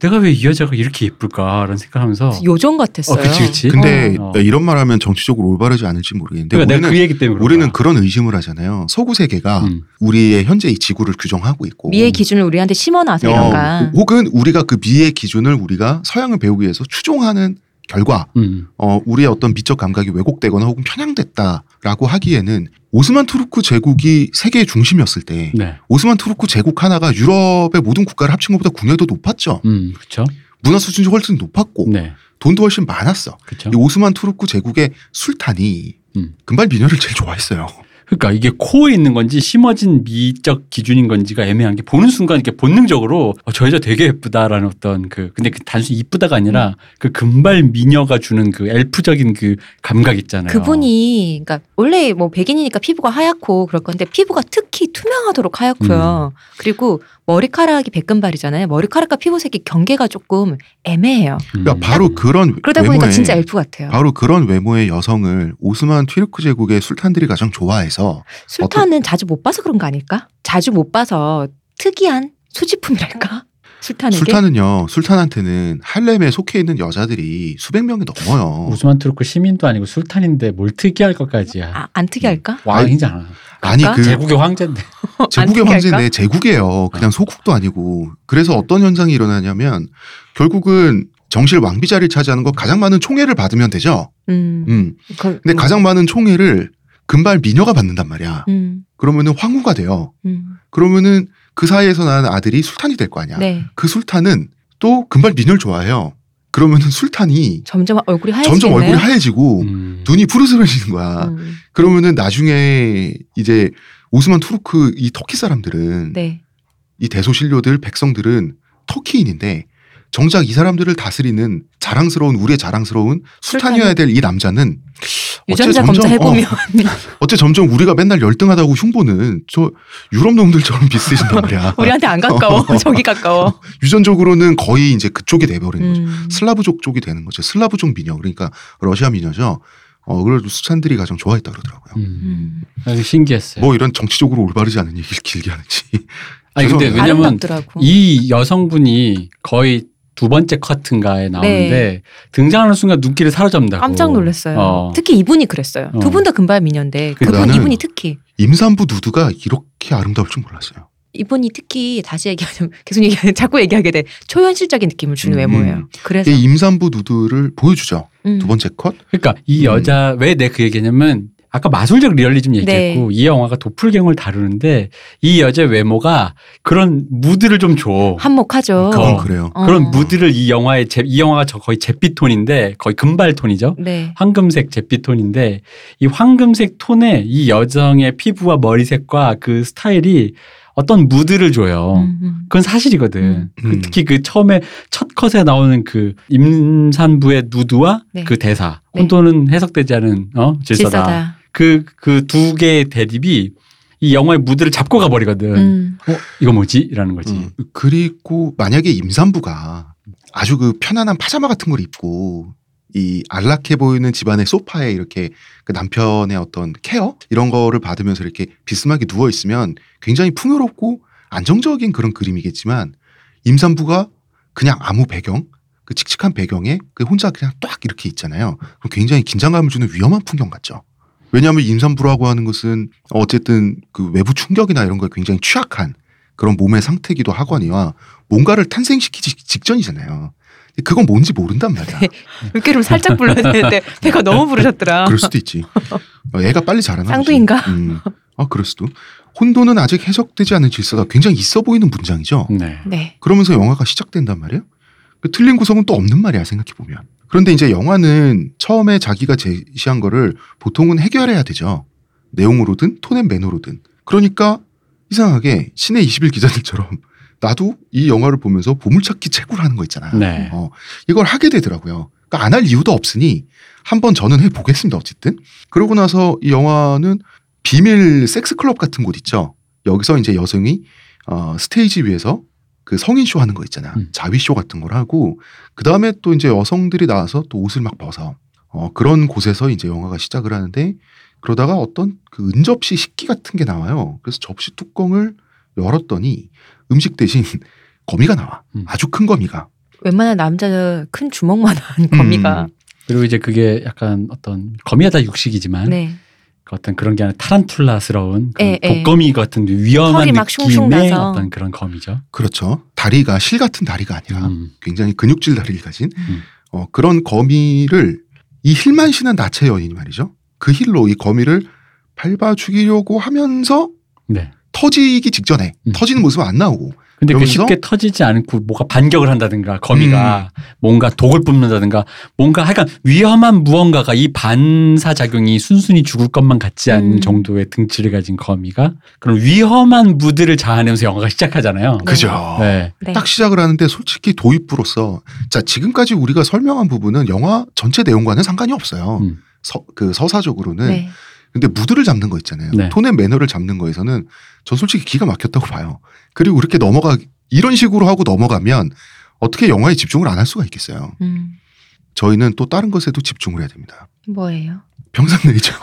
내가 왜 이 여자가 이렇게 예쁠까라는 생각하면서 요정 같았어요. 어, 그치, 그치. 근데 어. 이런 말하면 정치적으로 올바르지 않을지 모르겠는데 그러니까 우리는, 내가 그 얘기 때문에 우리는 그런 의심을 하잖아요. 서구 세계가 음. 우리의 현재 이 지구를 규정하고 있고 미의 기준을 우리한테 심어놔서 어, 이런가. 혹은 우리가 그 미의 기준을 우리가 서양을 배우기 위해서 추종하는 결과 음. 어, 우리의 어떤 미적 감각이 왜곡되거나 혹은 편향됐다라고 하기에는 오스만 투르크 제국이 세계의 중심이었을 때 네. 오스만 투르크 제국 하나가 유럽의 모든 국가를 합친 것보다 국력이 더 높았죠. 음, 그렇죠. 문화 수준도 훨씬 높았고 네. 돈도 훨씬 많았어. 그쵸. 이 오스만 투르크 제국의 술탄이 음. 금발 미녀를 제일 좋아했어요. 그러니까 이게 코어에 있는 건지 심어진 미적 기준인 건지가 애매한 게 보는 순간 이렇게 본능적으로 어, 저 여자 되게 예쁘다라는 어떤 그 근데 그 단순히 이쁘다가 아니라 음. 그 금발 미녀가 주는 그 엘프적인 그 감각 있잖아요. 그분이 그러니까 원래 뭐 백인이니까 피부가 하얗고 그럴 건데 피부가 특히 투명하도록 하얗고요. 음. 그리고 머리카락이 백금발이잖아요. 머리카락과 피부색이 경계가 조금 애매해요. 음. 그러니까 바로 그런 그러다 보니까 진짜 엘프 같아요. 바로 그런 외모의 여성을 오스만 튀르크 제국의 술탄들이 가장 좋아해서 술탄은 어떤... 자주 못 봐서 그런 거 아닐까? 자주 못 봐서 특이한 소지품이랄까? 술탄에게? 술탄은요. 술탄한테는 할렘에 속해 있는 여자들이 수백 명이 넘어요. 오스만 투르크 시민도 아니고 술탄인데 뭘 특이할 것까지야. 아, 안 특이할까? 왕이잖아. 아니, 아니 그 제국의 황제인데. 제국의 황제인데 제국이에요. 그냥 소국도 아니고. 그래서 어떤 현상이 일어나냐면 결국은 정실 왕비 자리를 차지하는 거 가장 많은 총애를 받으면 되죠. 음. 음. 그, 근데 음. 가장 많은 총애를 금발 미녀가 받는단 말이야. 음. 그러면은 황후가 돼요. 음. 그러면은 그 사이에서 난 아들이 술탄이 될 거 아니야. 네. 그 술탄은 또 금발 미녀를 좋아해요. 그러면은 술탄이 점점 얼굴이 하얘지겠네. 점점 얼굴이 하얘지고 음. 눈이 푸르스러지는 거야. 음. 그러면은 나중에 이제 오스만 투르크 이 터키 사람들은 네. 이 대소신료들 백성들은 터키인인데 정작 이 사람들을 다스리는 자랑스러운 우리의 자랑스러운 술탄이어야 될 이 남자는 유전자 검사 해보면 어째 점점 우리가 맨날 열등하다고 흉보는 저 유럽 놈들처럼 비슷해진단 말이야. 우리한테 안 가까워. 어. 저기 가까워. 유전적으로는 거의 이제 그쪽이 돼버린 음. 거죠. 슬라브족 쪽이 되는 거죠. 슬라브족 미녀 그러니까 러시아 미녀죠. 어, 그래도 수찬들이 가장 좋아했다 그러더라고요. 음. 음. 신기했어요. 뭐 이런 정치적으로 올바르지 않은 얘기를 길게 하는지. 아니 근데 왜냐면 아름답더라고. 이 여성분이 거의 두 번째 커튼가에 나오는데 네. 등장하는 순간 눈길을 사로잡는다고. 깜짝 놀랐어요. 어. 특히 이분이 그랬어요. 어. 두 분 다 금발 미녀인데 그분 이분이 특히. 임산부 누드가 이렇게 아름다울 줄 몰랐어요. 이분이 특히 다시 얘기하면 계속 얘기하는 자꾸 얘기하게 돼 초현실적인 느낌을 주는 음. 외모예요. 그래서 이 임산부 누드를 보여주죠. 음. 두 번째 컷. 그러니까 이 여자 음. 왜 내 그 얘기냐면 아까 마술적 리얼리즘 얘기했고 네. 이 영화가 도플갱어를 다루는데 이 여자의 외모가 그런 무드를 좀 줘. 한몫하죠. 그건 그래요. 어. 그런 무드를 이 영화의 이 영화가 저 거의 잿빛 톤인데 거의 금발 톤이죠. 네. 황금색 잿빛 톤인데 이 황금색 톤에 이 여성의 피부와 머리색과 그 스타일이 어떤 무드를 줘요. 그건 사실이거든. 음. 특히 그 처음에 첫 컷에 나오는 그 임산부의 누드와 네. 그 대사. 혼돈은 네. 해석되지 않은 어? 질서다. 질서다. 그, 그 두 개의 대립이 이 영화의 무드를 잡고 가버리거든. 음. 어, 이거 뭐지? 라는 거지. 음. 그리고 만약에 임산부가 아주 그 편안한 파자마 같은 걸 입고 이 안락해 보이는 집안의 소파에 이렇게 그 남편의 어떤 케어? 이런 거를 받으면서 이렇게 비스막이 누워있으면 굉장히 풍요롭고 안정적인 그런 그림이겠지만 임산부가 그냥 아무 배경? 그 칙칙한 배경에 그 혼자 그냥 딱 이렇게 있잖아요. 그럼 굉장히 긴장감을 주는 위험한 풍경 같죠. 왜냐하면 임산부라고 하는 것은 어쨌든 그 외부 충격이나 이런 거에 굉장히 취약한 그런 몸의 상태이기도 하거니와 뭔가를 탄생시키기 직전이잖아요. 그건 뭔지 모른단 말이야. 육개를 살짝 불러야 되는데 배가 너무 부르셨더라. 그럴 수도 있지. 애가 빨리 자라나 쌍둥이인가? 음. 아, 그럴 수도. 혼돈은 아직 해석되지 않은 질서가 굉장히 있어 보이는 문장이죠. 네. 네. 그러면서 영화가 시작된단 말이에요. 그 틀린 구성은 또 없는 말이야, 생각해보면. 그런데 이제 영화는 처음에 자기가 제시한 거를 보통은 해결해야 되죠. 내용으로든 톤앤 매너로든. 그러니까 이상하게 신의 이십일 기자들처럼 나도 이 영화를 보면서 보물찾기 책으로 하는 거 있잖아요. 네. 어, 이걸 하게 되더라고요. 그러니까 안 할 이유도 없으니 한번 저는 해보겠습니다. 어쨌든. 그러고 나서 이 영화는 비밀 섹스클럽 같은 곳 있죠. 여기서 이제 여성이 어, 스테이지 위에서 그 성인쇼 하는 거 있잖아. 음. 자위쇼 같은 걸 하고, 그 다음에 또 이제 여성들이 나와서 또 옷을 막 벗어. 어, 그런 곳에서 이제 영화가 시작을 하는데, 그러다가 어떤 그 은접시 식기 같은 게 나와요. 그래서 접시 뚜껑을 열었더니 음식 대신 거미가 나와. 음. 아주 큰 거미가. 웬만한 남자는 큰 주먹만한 거미가. 음. 그리고 이제 그게 약간 어떤 거미야 다 육식이지만. 네. 어떤 그런 게 아니라 타란툴라스러운 에, 독거미 에. 같은 위험한 느낌의 어떤 그런 거미죠. 그렇죠. 다리가 실 같은 다리가 아니라 음. 굉장히 근육질 다리를 가진 음. 어, 그런 거미를 이 힐만 신은 나체 여인이 말이죠. 그 힐로 이 거미를 밟아 죽이려고 하면서 네. 터지기 직전에 음. 터지는 모습은 안 나오고. 근데 그 쉽게 터지지 않고 뭐가 반격을 한다든가 거미가 음. 뭔가 독을 뿜는다든가 뭔가 하여간 위험한 무언가가 이 반사작용이 순순히 죽을 것만 같지 않은 음. 정도의 등치를 가진 거미가 그런 위험한 무드를 자아내면서 영화가 시작하잖아요. 그죠. 네. 네. 딱 시작을 하는데 솔직히 도입부로서 자 지금까지 우리가 설명한 부분은 영화 전체 내용과는 상관이 없어요. 음. 서, 그 서사적으로는. 네. 근데 무드를 잡는 거 있잖아요. 네. 톤의 매너를 잡는 거에서는 전 솔직히 기가 막혔다고 봐요. 그리고 이렇게 넘어가 이런 식으로 하고 넘어가면 어떻게 영화에 집중을 안 할 수가 있겠어요. 음. 저희는 또 다른 것에도 집중을 해야 됩니다. 뭐예요? 병산네이처.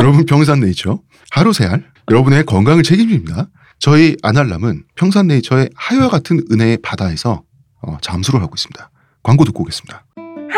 여러분 병산네이처 하루세알 여러분의 건강을 책임집니다. 저희 아날람은 평산네이처의 하여와 같은 은혜의 바다에서 어, 잠수를 하고 있습니다. 광고 듣고 오겠습니다.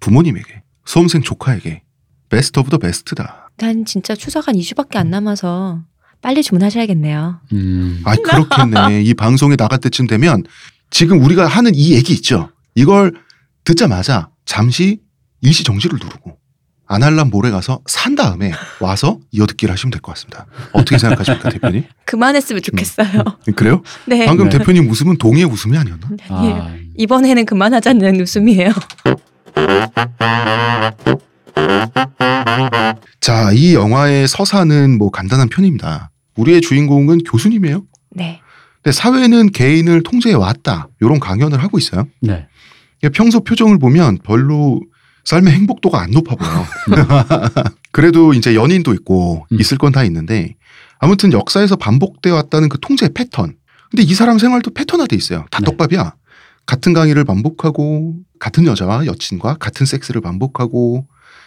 부모님에게, 수험생 조카에게 베스트 오브 더 베스트다. 난 진짜 추석 한 이 주밖에 안 남아서 빨리 주문하셔야겠네요. 음. 아 그렇겠네. 이 방송에 나갈 때쯤 되면 지금 우리가 하는 이 얘기 있죠. 이걸 듣자마자 잠시 일시정지를 누르고 아날람 몰에 가서 산 다음에 와서 이어듣기를 하시면 될 것 같습니다. 어떻게 생각하십니까 대표님? 그만했으면 좋겠어요. 음. 그래요? 네. 방금 네. 대표님 웃음은 동의의 웃음이 아니었나? 아니에요. 아. 이번에는 그만하자는 웃음이에요. 자, 이 영화의 서사는 뭐 간단한 편입니다. 우리의 주인공은 교수님이에요. 네. 근데 사회는 개인을 통제해 왔다. 이런 강연을 하고 있어요. 네. 평소 표정을 보면 별로 삶의 행복도가 안 높아 보여. 그래도 이제 연인도 있고 음. 있을 건 다 있는데 아무튼 역사에서 반복돼 왔다는 그 통제의 패턴. 근데 이 사람 생활도 패턴화돼 있어요. 다 떡밥이야. 네. 같은 강의를 반복하고 같은 여자와 여친과 같은 섹스를 반복하고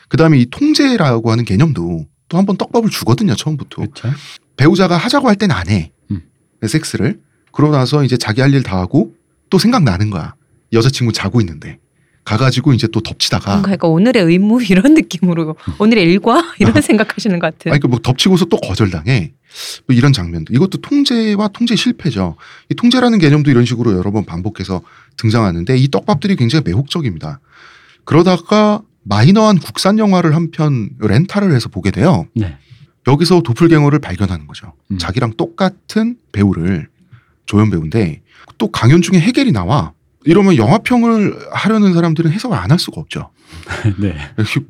그다음에 이 통제라고 하는 개념도 또 한 번 떡밥을 주거든요. 처음부터. 그쵸? 배우자가 하자고 할 땐 안 해. 음. 섹스를. 그러고 나서 이제 자기 할 일 다 하고 또 생각나는 거야. 여자친구 자고 있는데. 가가지고 이제 또 덮치다가. 그러니까 오늘의 의무 이런 느낌으로 오늘의 일과 이런 생각하시는 것 같은. 아니, 그러니까 뭐 덮치고서 또 거절당해. 뭐 이런 장면도. 이것도 통제와 통제 실패죠. 이 통제라는 개념도 이런 식으로 여러 번 반복해서 등장하는데 이 떡밥들이 굉장히 매혹적입니다. 그러다가 마이너한 국산 영화를 한 편 렌탈을 해서 보게 돼요. 네. 여기서 도플갱어를 발견하는 거죠. 음. 자기랑 똑같은 배우를 조연 배우인데 또 강연 중에 해겔이 나와. 이러면 영화평을 하려는 사람들은 해석을 안 할 수가 없죠. 네.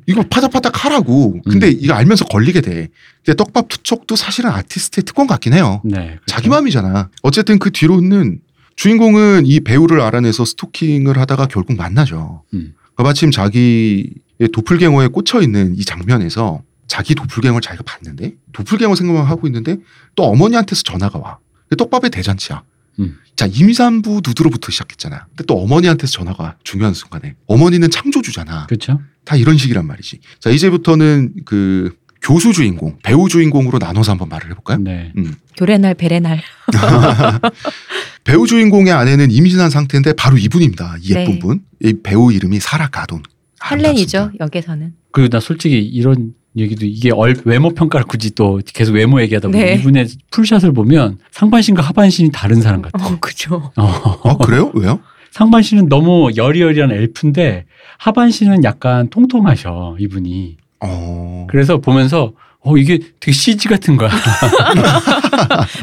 이거 파닥파닥 하라고. 근데 음. 이거 알면서 걸리게 돼. 근데 떡밥 투척도 사실은 아티스트의 특권 같긴 해요. 네, 그렇죠. 자기 마음이잖아. 어쨌든 그 뒤로는 주인공은 이 배우를 알아내서 스토킹을 하다가 결국 만나죠. 음. 마침 자기의 도플갱어에 꽂혀있는 이 장면에서 자기 도플갱어를 자기가 봤는데 도플갱어 생각만 하고 있는데 또 어머니한테서 전화가 와. 떡밥의 대잔치야. 음. 자, 임산부 누드로부터 시작했잖아. 근데 또 어머니한테서 전화가 중요한 순간에. 어머니는 창조주잖아. 그렇죠. 다 이런 식이란 말이지. 자, 이제부터는 그 교수 주인공, 배우 주인공으로 나눠서 한번 말을 해볼까요? 네. 음. 교레날, 베레날. 배우 주인공의 아내는 임신한 상태인데 바로 이분입니다. 이 예쁜 네. 분. 이 배우 이름이 사라 가돈. 헐렌이죠. 여기서는. 그리고 나 솔직히 이런 얘기도 이게 얼, 외모 평가를 굳이 또 계속 외모 얘기하다 보면 네. 이분의 풀샷을 보면 상반신과 하반신이 다른 사람 같아요. 어, 그죠. 어. 어, 그래요? 왜요? 상반신은 너무 여리여리한 엘프인데 하반신은 약간 통통하셔 이분이. 어. 그래서 보면서 어 이게 되게 씨지 같은 거야.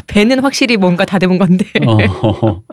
배는 확실히 뭔가 다듬은 건데. 어, 어,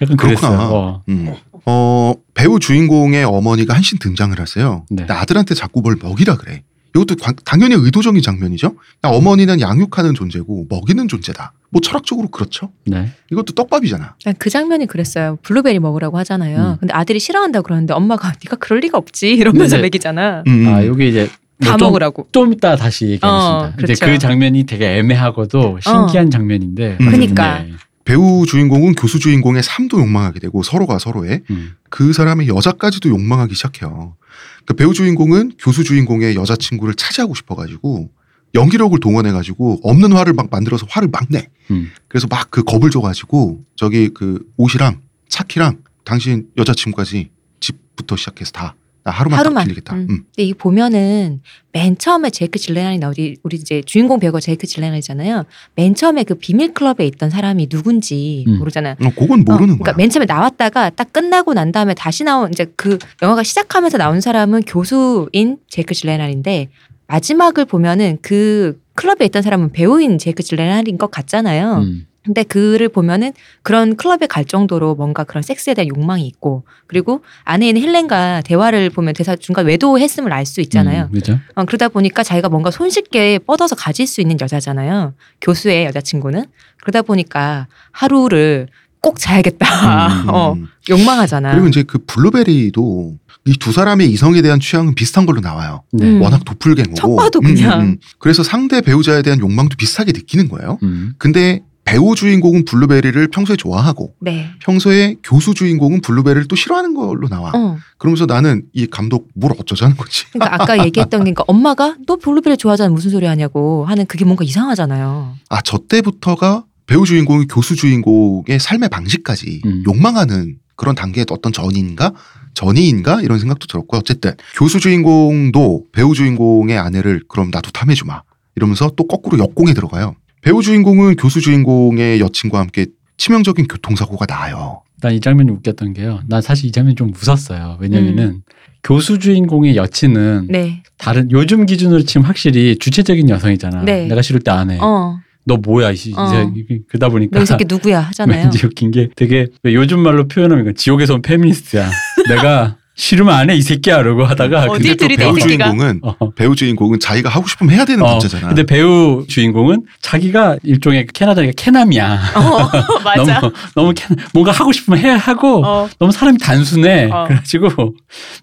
약간 그랬어요. 어. 음. 어, 배우 주인공의 어머니가 한신 등장을 하세요. 네. 아들한테 자꾸 뭘 먹이라 그래. 이것도 당연히 의도적인 장면이죠. 어머니는 양육하는 존재고 먹이는 존재다. 뭐 철학적으로 그렇죠. 네. 이것도 떡밥이잖아. 그 장면이 그랬어요. 블루베리 먹으라고 하잖아요. 음. 근데 아들이 싫어한다고 그러는데 엄마가 네가 그럴 리가 없지 이러면서 먹이잖아. 음. 아 여기 이제 뭐 다 좀, 먹으라고. 좀 이따 다시 얘기하겠습니다. 어, 그렇죠. 이제 그 장면이 되게 애매하고도 신기한 어. 장면인데. 음. 그러니까. 네. 배우 주인공은 교수 주인공의 삶도 욕망하게 되고 서로가 서로의 음. 그 사람의 여자까지도 욕망하기 시작해요. 그러니까 배우 주인공은 교수 주인공의 여자친구를 차지하고 싶어가지고 연기력을 동원해가지고 없는 화를 막 만들어서 화를 막 내. 음. 그래서 막 그 겁을 줘가지고 저기 그 옷이랑 차키랑 당신 여자친구까지 집부터 시작해서 다. 나 하루만, 하루만. 길리겠다. 음. 음. 근데 이 보면은 맨 처음에 제이크 질레한이 나오지 우리 이제 주인공 배우가 제이크 질레한이잖아요. 맨 처음에 그 비밀 클럽에 있던 사람이 누군지 음. 모르잖아요. 어, 그건 모르는 어, 그러니까 거야. 맨 처음에 나왔다가 딱 끝나고 난 다음에 다시 나온 이제 그 영화가 시작하면서 나온 사람은 교수인 제이크 질레한인데 마지막을 보면은 그 클럽에 있던 사람은 배우인 제이크 질레한인 것 같잖아요. 음. 근데 그를 보면은 그런 클럽에 갈 정도로 뭔가 그런 섹스에 대한 욕망이 있고 그리고 안에 있는 헬렌과 대화를 보면 대사 중간 외도했음을 알 수 있잖아요. 음, 그렇죠? 어, 그러다 보니까 자기가 뭔가 손쉽게 뻗어서 가질 수 있는 여자잖아요. 교수의 여자친구는. 그러다 보니까 하루를 꼭 자야겠다. 음, 어, 욕망하잖아. 그리고 이제 그 블루베리도 이 두 사람의 이성에 대한 취향은 비슷한 걸로 나와요. 네. 워낙 도플갱어고. 첫 봐도 그냥. 음, 음, 음. 그래서 상대 배우자에 대한 욕망도 비슷하게 느끼는 거예요. 음. 근데 배우 주인공은 블루베리를 평소에 좋아하고 네. 평소에 교수 주인공은 블루베리를 또 싫어하는 걸로 나와. 어. 그러면서 나는 이 감독 뭘 어쩌자는 거지. 그러니까 아까 얘기했던 게 그러니까 엄마가 너 블루베리 좋아하잖아 무슨 소리 하냐고 하는 그게 뭔가 이상하잖아요. 아, 저 때부터가 배우 주인공이 교수 주인공의 삶의 방식까지 음. 욕망하는 그런 단계에 어떤 전인가? 전이인가? 이런 생각도 들었고요. 어쨌든 교수 주인공도 배우 주인공의 아내를 그럼 나도 탐해주마 이러면서 또 거꾸로 역공에 들어가요. 배우 주인공은 교수 주인공의 여친과 함께 치명적인 교통사고가 나요. 난 이 장면이 웃겼던 게요. 난 사실 이 장면이 좀 무섭어요. 왜냐면은 음. 교수 주인공의 여친은 네. 다른 요즘 기준으로 치면 확실히 주체적인 여성이잖아. 네. 내가 싫을 때 안 해. 어. 너 뭐야 이 어. 그러다 보니까 너 이 새끼 누구야 하잖아요. 왠지 웃긴 게 되게 요즘 말로 표현하면 지옥에서 온 페미니스트야. 내가 싫으면 안 해 이 새끼야 라고 하다가 근데 또 배우 주인공은 어. 배우 주인공은 자기가 하고 싶으면 해야 되는 어. 문제잖아. 근데 배우 주인공은 자기가 일종의 캐나다니까 캐남이야. 어, 맞아. 너무, 너무 캐, 뭔가 하고 싶으면 해야 하고 어. 너무 사람이 단순해. 어. 그래가지고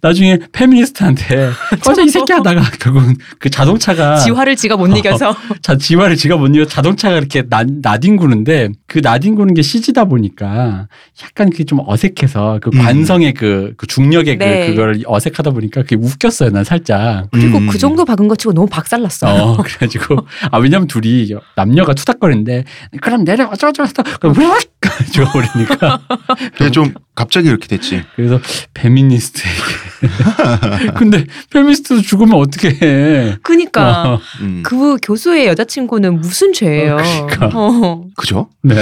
나중에 페미니스트한테 꺼져 이 새끼야 하다가 결국은 그 자동차가 지화를 지가 못 이겨서 어, 자, 지화를 지가 못 이겨 자동차가 이렇게 나, 나뒹구는데 그 나뒹구는 게 씨지다 보니까 약간 그게 좀 어색해서 그 관성의 음. 그, 그 중력의 네. 그걸 어색하다 보니까 그게 웃겼어요. 난 살짝. 그리고 음. 그 정도 박은 거 치고 너무 박살났어. 어, 그래가지고 아 왜냐면 둘이 남녀가 투닥거리는데 그럼 내려 어쩌고저쩌고 하다가 죽어버리니까 그게 좀 갑자기 이렇게 됐지. 그래서 페미니스트에게 근데 페미니스트도 죽으면 어떻게 해. 그러니까 어. 음. 그 교수의 여자친구는 무슨 죄예요. 어, 그러니까. 어. 그죠? 네.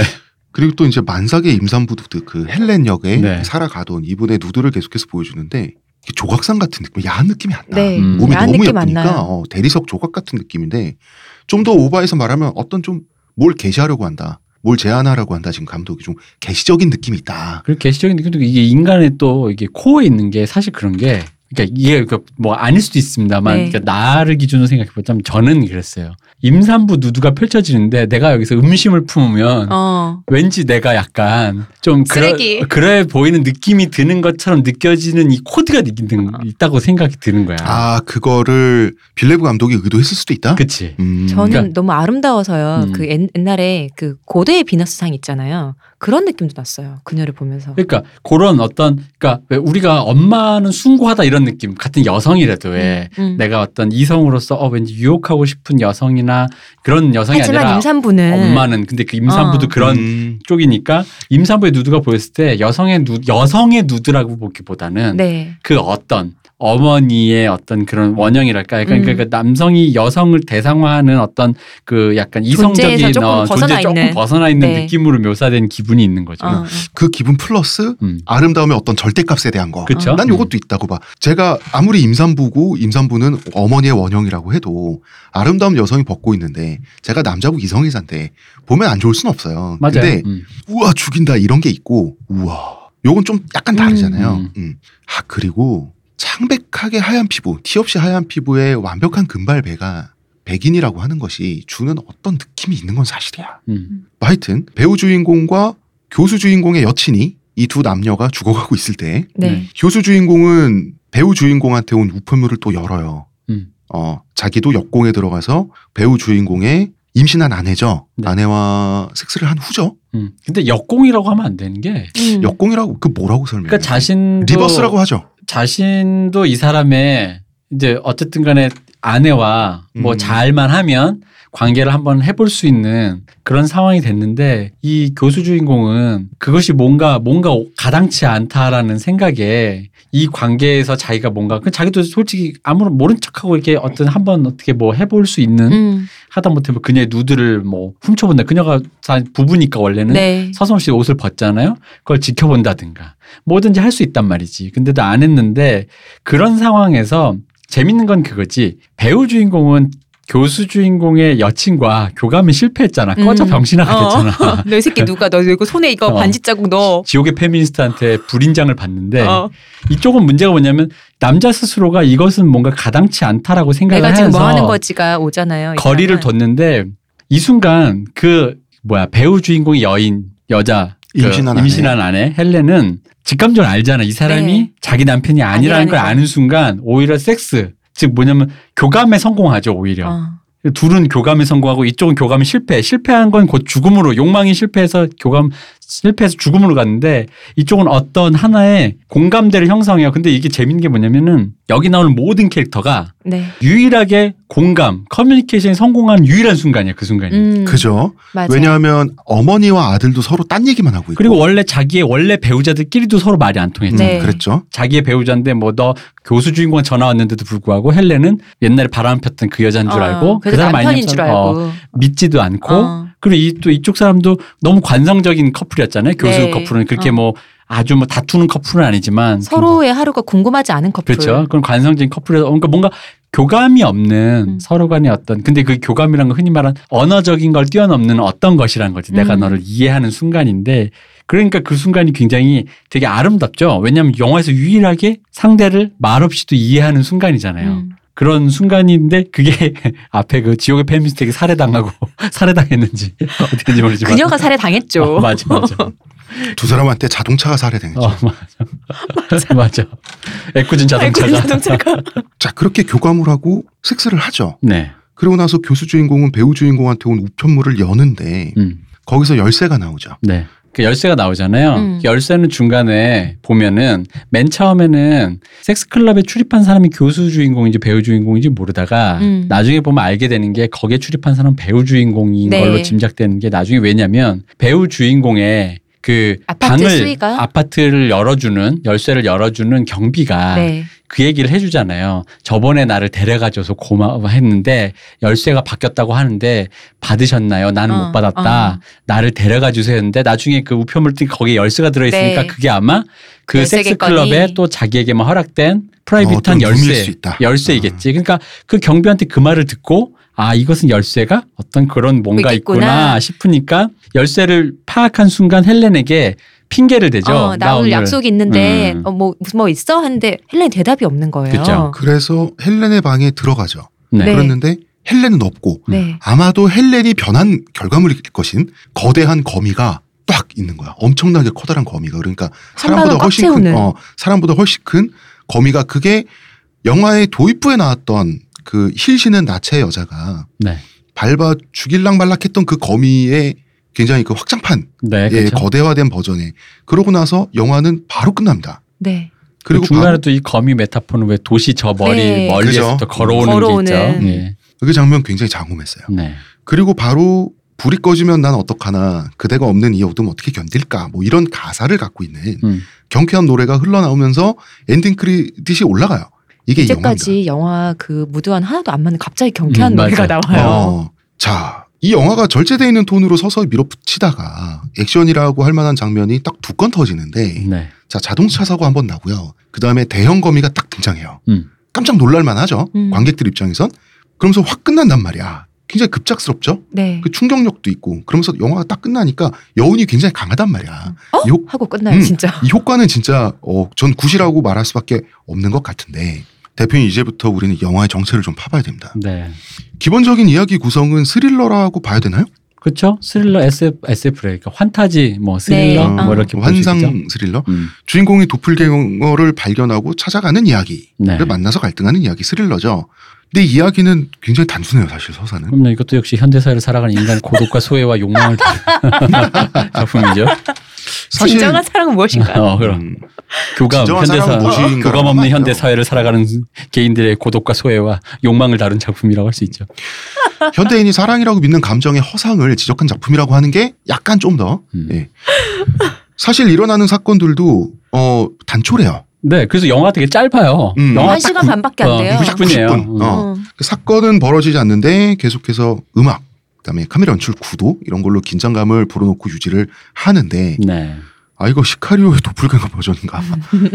그리고 또 이제 만삭의 임산부도 그 헬렌 역에 네. 사라 가돈 이분의 누드를 계속해서 보여주는데 조각상 같은 느낌, 야한 느낌이 안 나. 네. 음. 몸이 너무 예쁘니까 어, 대리석 조각 같은 느낌인데 좀 더 오버해서 말하면 어떤 좀 뭘 게시하려고 한다. 뭘 제안하라고 한다. 지금 감독이 좀 개시적인 느낌이 있다. 그 개시적인 느낌도 이게 인간의 또 이게 코어에 있는 게 사실 그런 게 그러니까 이게 뭐 아닐 수도 있습니다만 네. 그러니까 나를 기준으로 생각해보자면 저는 그랬어요. 임산부 누드가 펼쳐지는데 내가 여기서 음심을 품으면 어. 왠지 내가 약간 좀 그러, 그래 보이는 느낌이 드는 것처럼 느껴지는 이 코드가 느낀, 있다고 생각이 드는 거야. 아 그거를 빌뇌브 감독이 의도했을 수도 있다? 그치. 음. 저는 그러니까, 너무 아름다워서요. 음. 그 옛날에 그 고대의 비너스상 있잖아요. 그런 느낌도 났어요. 그녀를 보면서. 그러니까 그런 어떤 그러니까 우리가 엄마는 숭고하다 이런 이런 느낌. 같은 여성이라도 왜 음, 음. 내가 어떤 이성으로서 어, 왠지 유혹하고 싶은 여성이나 그런 여성이 아니라 임산부는. 엄마는 근데 그 임산부도 어. 그런 음. 쪽이니까 임산부의 누드가 보였을 때 여성의 누 여성의 누드라고 보기보다는 네. 그 어떤 어머니의 어떤 그런 원형이랄까. 약간 음. 그러니까 남성이 여성을 대상화하는 어떤 그 약간 이성적인 어, 존재 조금 벗어나 있는 네. 느낌으로 묘사된 기분이 있는 거죠. 어. 그 기분 플러스 음. 아름다움의 어떤 절대값에 대한 거. 그쵸? 난 이것도 음. 있다고 봐. 제가 아무리 임산부고 임산부는 어머니의 원형이라고 해도 아름다운 여성이 벗고 있는데 제가 남자고 이성애자인데 보면 안 좋을 순 없어요. 맞아요. 근데 음. 우와 죽인다 이런 게 있고 우와 요건 좀 약간 다르잖아요. 음. 음. 아 그리고 창백하게 하얀 피부, 티 없이 하얀 피부에 완벽한 금발배가 백인이라고 하는 것이 주는 어떤 느낌이 있는 건 사실이야. 음. 하여튼 배우 주인공과 교수 주인공의 여친이 이 두 남녀가 죽어가고 있을 때 네. 교수 주인공은 배우 주인공한테 온 우편물을 또 열어요. 음. 어, 자기도 역공에 들어가서 배우 주인공의 임신한 아내죠. 네. 아내와 섹스를 한 후죠. 음. 근데 역공이라고 하면 안 되는 게 음. 역공이라고 그 뭐라고 설명해? 그러니까 자신도 리버스라고 하죠. 자신도 이 사람의 이제 어쨌든 간에 아내와 뭐 음. 잘만 하면 관계를 한번 해볼 수 있는 그런 상황이 됐는데 이 교수 주인공은 그것이 뭔가 뭔가 가당치 않다라는 생각에 이 관계에서 자기가 뭔가 자기도 솔직히 아무런 모른 척하고 이렇게 어떤 한번 어떻게 뭐 해볼 수 있는 음. 하다못해 뭐 그녀의 누드를 뭐 훔쳐본다. 그녀가 부부니까 원래는 네. 서슴없이 옷을 벗잖아요. 그걸 지켜본다든가 뭐든지 할 수 있단 말이지. 근데도 안 했는데 그런 상황에서 재밌는 건 그거지. 배우 주인공은 교수 주인공의 여친과 교감이 실패했잖아. 꺼져 음. 병신아가 어. 됐잖아. 너 이 새끼 누가 너 이거 손에 이거 어. 반지 자국 넣어. 지옥의 페미니스트한테 불인장을 받는데 어. 이쪽은 문제가 뭐냐면 남자 스스로가 이것은 뭔가 가당치 않다라고 생각을 내가 해서 내가 지금 뭐 하는 거지가 오잖아요. 거리를 일단은. 뒀는데 이 순간 그 뭐야 배우 주인공의 여인 여자 그 임신한, 임신한 아내. 아내 헬렌은 직감적으로 알잖아. 이 사람이 네. 자기 남편이 아니라는 아니, 아니, 걸 아는 순간 오히려 섹스 즉 뭐냐면 교감에 성공하죠. 오히려 어. 둘은 교감에 성공하고 이쪽은 교감에 실패. 실패한 건 곧 죽음으로 욕망이 실패해서 교감 실패해서 죽음으로 갔는데 이쪽은 어떤 하나의 공감대를 형성해요. 근데 이게 재밌는 게 뭐냐면은 여기 나오는 모든 캐릭터가 네. 유일하게 공감, 커뮤니케이션에 성공한 유일한 순간이야. 그 순간이. 음, 그죠. 맞아요. 왜냐하면 어머니와 아들도 서로 딴 얘기만 하고 있고. 그리고 원래 자기의 원래 배우자들끼리도 서로 말이 안 통했잖아요. 네. 그랬죠. 자기의 배우자인데 뭐 너 교수 주인공한테 전화 왔는데도 불구하고 헬렌은 옛날에 바람 폈던 그 여자인 줄 어, 알고 그 사람 아닌 줄 알고 어, 믿지도 않고 어. 그리고 이, 또 이쪽 사람도 너무 관성적인 커플이었잖아요. 교수 네. 커플은 그렇게 어. 뭐 아주 뭐 다투는 커플은 아니지만 서로의 뭐. 하루가 궁금하지 않은 커플. 그렇죠. 그런 관성적인 커플이라서 그러니까 뭔가 교감이 없는 음. 서로 간의 어떤 근데 그 교감이란 건 흔히 말하는 언어적인 걸 뛰어넘는 어떤 것이란 거지. 음. 내가 너를 이해하는 순간인데 그러니까 그 순간이 굉장히 되게 아름답죠. 왜냐하면 영화에서 유일하게 상대를 말없이도 이해하는 순간이잖아요. 음. 그런 순간인데 그게 앞에 그 지옥의 페미니스트에게 살해당하고 살해당했는지 어떻게 했는지 모르지만 그녀가 살해당했죠. 어, 맞아 맞아. 두 사람한테 자동차가 살해당했죠. 어, 맞아. 맞아. 애꿎은 자동차가. 애꿎은 자동차가. 자 그렇게 교감을 하고 섹스를 하죠. 네. 그러고 나서 교수 주인공은 배우 주인공한테 온 우편물을 여는데 음. 거기서 열쇠가 나오죠. 네. 그 열쇠가 나오잖아요. 음. 열쇠는 중간에 보면은 맨 처음에는 섹스클럽에 출입한 사람이 교수 주인공인지 배우 주인공인지 모르다가 음. 나중에 보면 알게 되는 게 거기에 출입한 사람은 배우 주인공인 네. 걸로 짐작되는 게 나중에 왜냐면 배우 주인공의 그 아파트 방을 수위가? 아파트를 열어주는 열쇠를 열어주는 경비가 네. 그 얘기를 해주잖아요. 저번에 나를 데려가줘서 고마워했는데 열쇠가 바뀌었다고 하는데 받으셨나요? 나는 어, 못 받았다. 어. 나를 데려가주세요 했는데 나중에 그 우편물 등 거기에 열쇠가 들어있으니까 네. 그게 아마 그 섹스클럽에 또 자기에게만 허락된 프라이빗한 어, 열쇠, 열쇠이겠지. 어. 그러니까 그 경비한테 그 말을 듣고 아 이것은 열쇠가 어떤 그런 뭔가 있겠구나. 있구나 싶으니까 열쇠를 파악한 순간 헬렌에게 핑계를 대죠. 어, 나 오늘 약속이 있는데 음. 어, 뭐, 뭐 있어? 하는데 헬렌 대답이 없는 거예요. 그쵸? 그래서 헬렌의 방에 들어가죠. 네. 그랬는데 헬렌은 없고 네. 아마도 헬렌이 변한 결과물일 것인 거대한 거미가 딱 있는 거야. 엄청나게 커다란 거미가. 그러니까 사람보다 훨씬 큰, 어, 사람보다 훨씬 큰 거미가 그게 영화의 도입부에 나왔던 그 힐신은 나체 여자가 네. 밟아 죽일랑 말락했던 그 거미의 굉장히 그 확장판 네, 거대화된 버전에 그러고 나서 영화는 바로 끝납니다. 네. 그리고 중간에 또 이 거미 메타포는 왜 도시 저 머리 네. 멀리에서 그렇죠. 걸어오는, 걸어오는 게 있죠. 네. 그 장면 굉장히 장엄했어요. 네. 그리고 바로 불이 꺼지면 난 어떡하나, 그대가 없는 이 어둠 어떻게 견딜까, 뭐 이런 가사를 갖고 있는 음. 경쾌한 노래가 흘러나오면서 엔딩 크레딧이 올라가요. 이게 이제까지 영화 그 무드와는 하나도 안 맞는 갑자기 경쾌한 음, 노래가 맞아. 나와요. 어, 자, 이 영화가 절제되어 있는 톤으로 서서히 밀어붙이다가 액션이라고 할 만한 장면이 딱 두 건 터지는데 네. 자, 자동차 사고 한번 나고요. 그다음에 대형 거미가 딱 등장해요. 음. 깜짝 놀랄만 하죠. 음. 관객들 입장에선. 그러면서 확 끝난단 말이야. 굉장히 급작스럽죠. 네. 그 충격력도 있고. 그러면서 영화가 딱 끝나니까 여운이 굉장히 강하단 말이야. 어? 이 효... 하고 끝나요. 음, 진짜. 이 효과는 진짜 어, 전 굿이라고 말할 수밖에 없는 것 같은데, 대표님 이제부터 우리는 영화의 정체를 좀 파봐야 됩니다. 네. 기본적인 이야기 구성은 스릴러라고 봐야 되나요? 그렇죠. 스릴러 에스에프래요. 그러니까 환타지 뭐 스릴러 네. 뭐 이렇게 아, 환상 스릴러. 음. 주인공이 도플갱어를 발견하고 찾아가는 이야기를 네. 만나서 갈등하는 이야기, 스릴러죠. 근데 이야기는 굉장히 단순해요, 사실 서사는. 그럼요. 이것도 역시 현대사회를 살아가는 인간 고독과 소외와 욕망을 다루는 작품이죠. 사실 진정한 사랑은 무엇인가? 어, 그럼 음. 교감 현대사 교감 없는 맞죠. 현대사회를 살아가는 개인들의 고독과 소외와 욕망을 다룬 작품이라고 할 수 있죠. 현대인이 사랑이라고 믿는 감정의 허상을 지적한 작품이라고 하는 게 약간 좀 더. 음. 네. 사실 일어나는 사건들도 어, 단초래요. 네, 그래서 영화 되게 짧아요. 음. 영화 한 시간 구, 반밖에 안 돼요. 구십 분이에요. 어. 음. 그 사건은 벌어지지 않는데 계속해서 음악, 그다음에 카메라 연출, 구도 이런 걸로 긴장감을 불어넣고 유지를 하는데, 네. 아 이거 시카리오의 도플갱어 버전인가?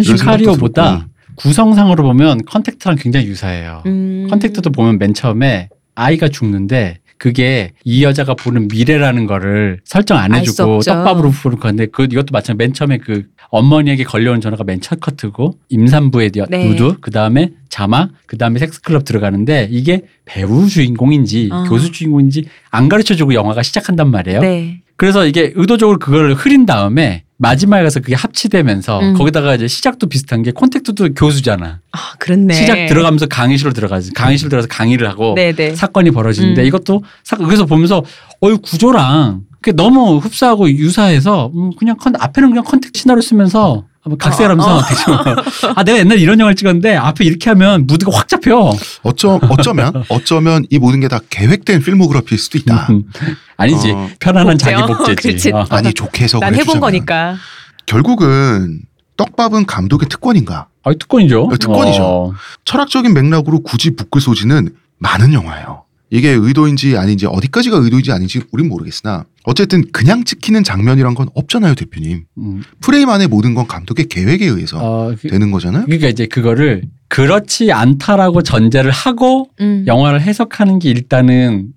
시카리오보다 구성상으로 보면 컨택트랑 굉장히 유사해요. 음. 컨택트도 보면 맨 처음에 아이가 죽는데. 그게 이 여자가 보는 미래라는 거를 설정 안 해주고 떡밥으로 부르는 건데, 그 이것도 마찬가지. 맨 처음에 그 어머니에게 걸려오는 전화가 맨 첫 커트고, 임산부의 네. 누드, 그 다음에 자막, 그 다음에 섹스클럽 들어가는데, 이게 배우 주인공인지 어. 교수 주인공인지 안 가르쳐주고 영화가 시작한단 말이에요. 네. 그래서 이게 의도적으로 그걸 흐린 다음에 마지막에 가서 그게 합치되면서 음. 거기다가 이제 시작도 비슷한 게, 콘택트도 교수잖아. 아, 그렇네. 시작 들어가면서 강의실로 들어가지. 강의실로 들어가서 강의를 하고 네네. 사건이 벌어지는데 음. 이것도 사, 여기서 보면서 어이 구조랑 그게 너무 흡사하고 유사해서 음, 그냥 컨, 앞에는 그냥 컨택트 신화를 쓰면서 각색하면서 어, 어. 아 내가 옛날에 이런 영화를 찍었는데 앞에 이렇게 하면 무드가 확 잡혀. 어쩌, 어쩌면 어쩌면 이 모든 게 다 계획된 필모그래피일 수도 있다. 아니지. 어, 편안한 복제요? 자기 복제지. 어. 아니 좋게 해석을 해주자면. 난 해본 거니까. 결국은 떡밥은 감독의 특권인가? 아니 특권이죠. 네, 특권이죠. 어. 철학적인 맥락으로 굳이 묶을 소지는 많은 영화예요. 이게 의도인지 아닌지, 어디까지가 의도인지 아닌지 우린 모르겠으나 어쨌든 그냥 찍히는 장면이란 건 없잖아요, 대표님. 음. 프레임 안에 모든 건 감독의 계획에 의해서 어, 그, 되는 거잖아요. 그러니까 이제 그거를 그렇지 않다라고 전제를 하고 음. 영화를 해석하는 게 일단은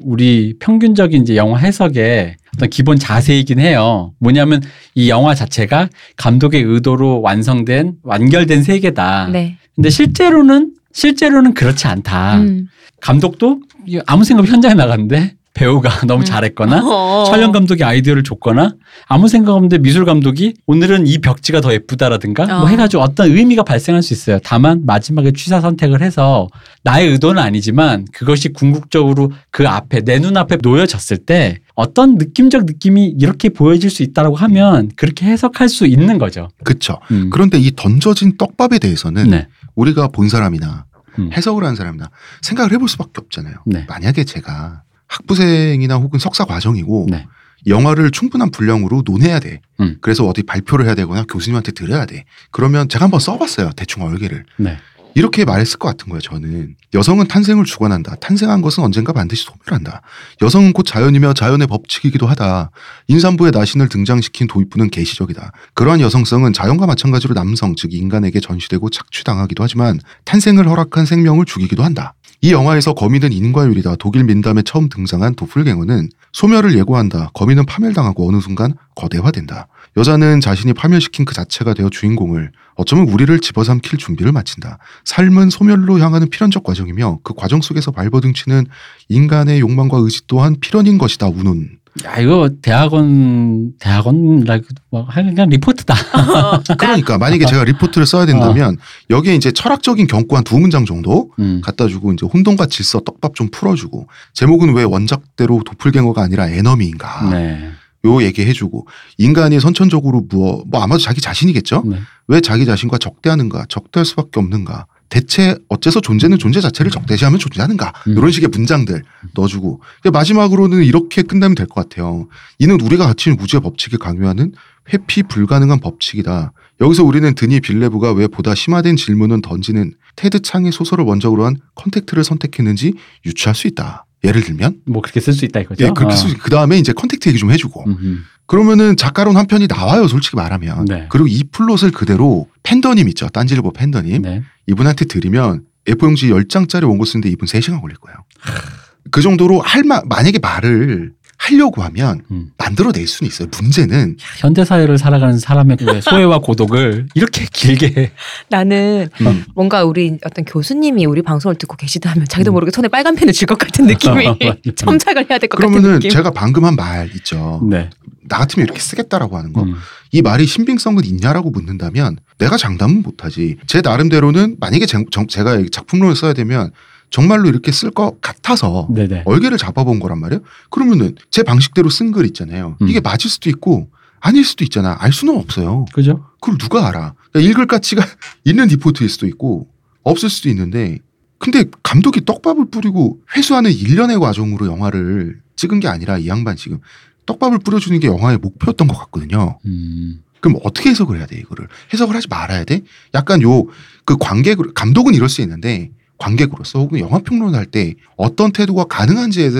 우리 평균적인 이제 영화 해석의 어떤 기본 자세이긴 해요. 뭐냐면 이 영화 자체가 감독의 의도로 완성된, 완결된 세계다. 네. 근데 실제로는 실제로는 그렇지 않다. 음. 감독도 아무 생각 없이 현장에 나갔는데 배우가 너무 음. 잘했거나 어어. 촬영 감독이 아이디어를 줬거나, 아무 생각 없는데 미술 감독이 오늘은 이 벽지가 더 예쁘다라든가 어. 뭐 해가지고 어떤 의미가 발생할 수 있어요. 다만 마지막에 취사 선택을 해서 나의 의도는 아니지만 그것이 궁극적으로 그 앞에 내 눈앞에 놓여졌을 때 어떤 느낌적 느낌이 이렇게 보여질 수 있다라고 하면 그렇게 해석할 수 있는 거죠. 그렇죠. 음. 그런데 이 던져진 떡밥에 대해서는 네. 우리가 본 사람이나 음. 해석을 한 사람이나 생각을 해볼 수밖에 없잖아요. 네. 만약에 제가 학부생이나 혹은 석사 과정이고 네. 영화를 충분한 분량으로 논해야 돼. 음. 그래서 어디 발표를 해야 되거나 교수님한테 드려야 돼. 그러면 제가 한번 써봤어요. 대충 얼개를. 네. 이렇게 말했을 것 같은 거예요. 저는 여성은 탄생을 주관한다. 탄생한 것은 언젠가 반드시 소멸한다. 여성은 곧 자연이며 자연의 법칙이기도 하다. 임산부의 나신을 등장시킨 도입부는 개시적이다. 그러한 여성성은 자연과 마찬가지로 남성, 즉 인간에게 전시되고 착취당하기도 하지만 탄생을 허락한 생명을 죽이기도 한다. 이 영화에서 거미는 인과율이다. 독일 민담에 처음 등장한 도플갱어는 소멸을 예고한다. 거미는 파멸당하고 어느 순간 거대화된다. 여자는 자신이 파멸시킨 그 자체가 되어 주인공을, 어쩌면 우리를 집어삼킬 준비를 마친다. 삶은 소멸로 향하는 필연적 과정이며 그 과정 속에서 발버둥치는 인간의 욕망과 의지 또한 필연인 것이다. 우는. 야 이거 대학원 대학원 뭐 그냥 리포트다. 그러니까 만약에 제가 리포트를 써야 된다면 여기에 이제 철학적인 경고 한 두 문장 정도 음. 갖다 주고 이제 혼돈과 질서 떡밥 좀 풀어주고, 제목은 왜 원작대로 도플갱어가 아니라 에너미인가. 네. 요 얘기해주고 인간이 선천적으로 무엇 뭐 아마도 자기 자신이겠죠. 네. 왜 자기 자신과 적대하는가, 적대할 수밖에 없는가, 대체 어째서 존재는 존재 자체를 적대시하면 존재하는가, 음. 이런 식의 문장들 넣어주고 마지막으로는 이렇게 끝나면 될 것 같아요. 이는 우리가 갖춘 우주의 법칙을 강요하는 회피 불가능한 법칙이다. 여기서 우리는 드니 빌뇌브가 왜 보다 심화된 질문을 던지는 테드 창의 소설을 원작으로 한 컨택트를 선택했는지 유추할 수 있다. 예를 들면 뭐 그렇게 쓸 수 있다 이거죠. 예, 그렇게 아. 그 다음에 이제 컨택트 얘기 좀 해주고 음흠. 그러면은 작가론 한 편이 나와요, 솔직히 말하면. 네. 그리고 이 플롯을 그대로 팬더님 있죠, 딴지일보 팬더님. 네. 이분한테 드리면 에포 용지 열 장짜리 원고 쓰는데 이분 세 시간 걸릴 거예요. 그 정도로 할 마, 만약에 말을 하려고 하면 음. 만들어낼 수는 있어요. 문제는 현대 사회를 살아가는 사람의 소외와 고독을 이렇게 길게 나는 음. 뭔가 우리 어떤 교수님이 우리 방송을 듣고 계시다면 자기도 모르게 손에 빨간 펜을 쥘 것 같은 느낌이 첨삭을 해야 될 것 같은 느낌. 그러면은 제가 방금 한 말 있죠. 네. 나 같으면 이렇게 쓰겠다라고 하는 거. 음. 이 말이 신빙성은 있냐라고 묻는다면 내가 장담은 못하지. 제 나름대로는 만약에 제, 정, 제가 작품론을 써야 되면 정말로 이렇게 쓸 것 같아서 네네. 얼개를 잡아본 거란 말이에요. 그러면은 제 방식대로 쓴 글 있잖아요. 음. 이게 맞을 수도 있고 아닐 수도 있잖아. 알 수는 없어요. 그죠? 그걸 누가 알아? 그러니까 읽을 가치가 있는 리포트일 수도 있고 없을 수도 있는데, 근데 감독이 떡밥을 뿌리고 회수하는 일련의 과정으로 영화를 찍은 게 아니라 이 양반 지금 떡밥을 뿌려주는 게 영화의 목표였던 것 같거든요. 음. 그럼 어떻게 해석을 해야 돼? 이거를 해석을 하지 말아야 돼? 약간 요 그 관객으로 감독은 이럴 수 있는데 관객으로서 혹은 영화평론을 할 때 어떤 태도가 가능한지에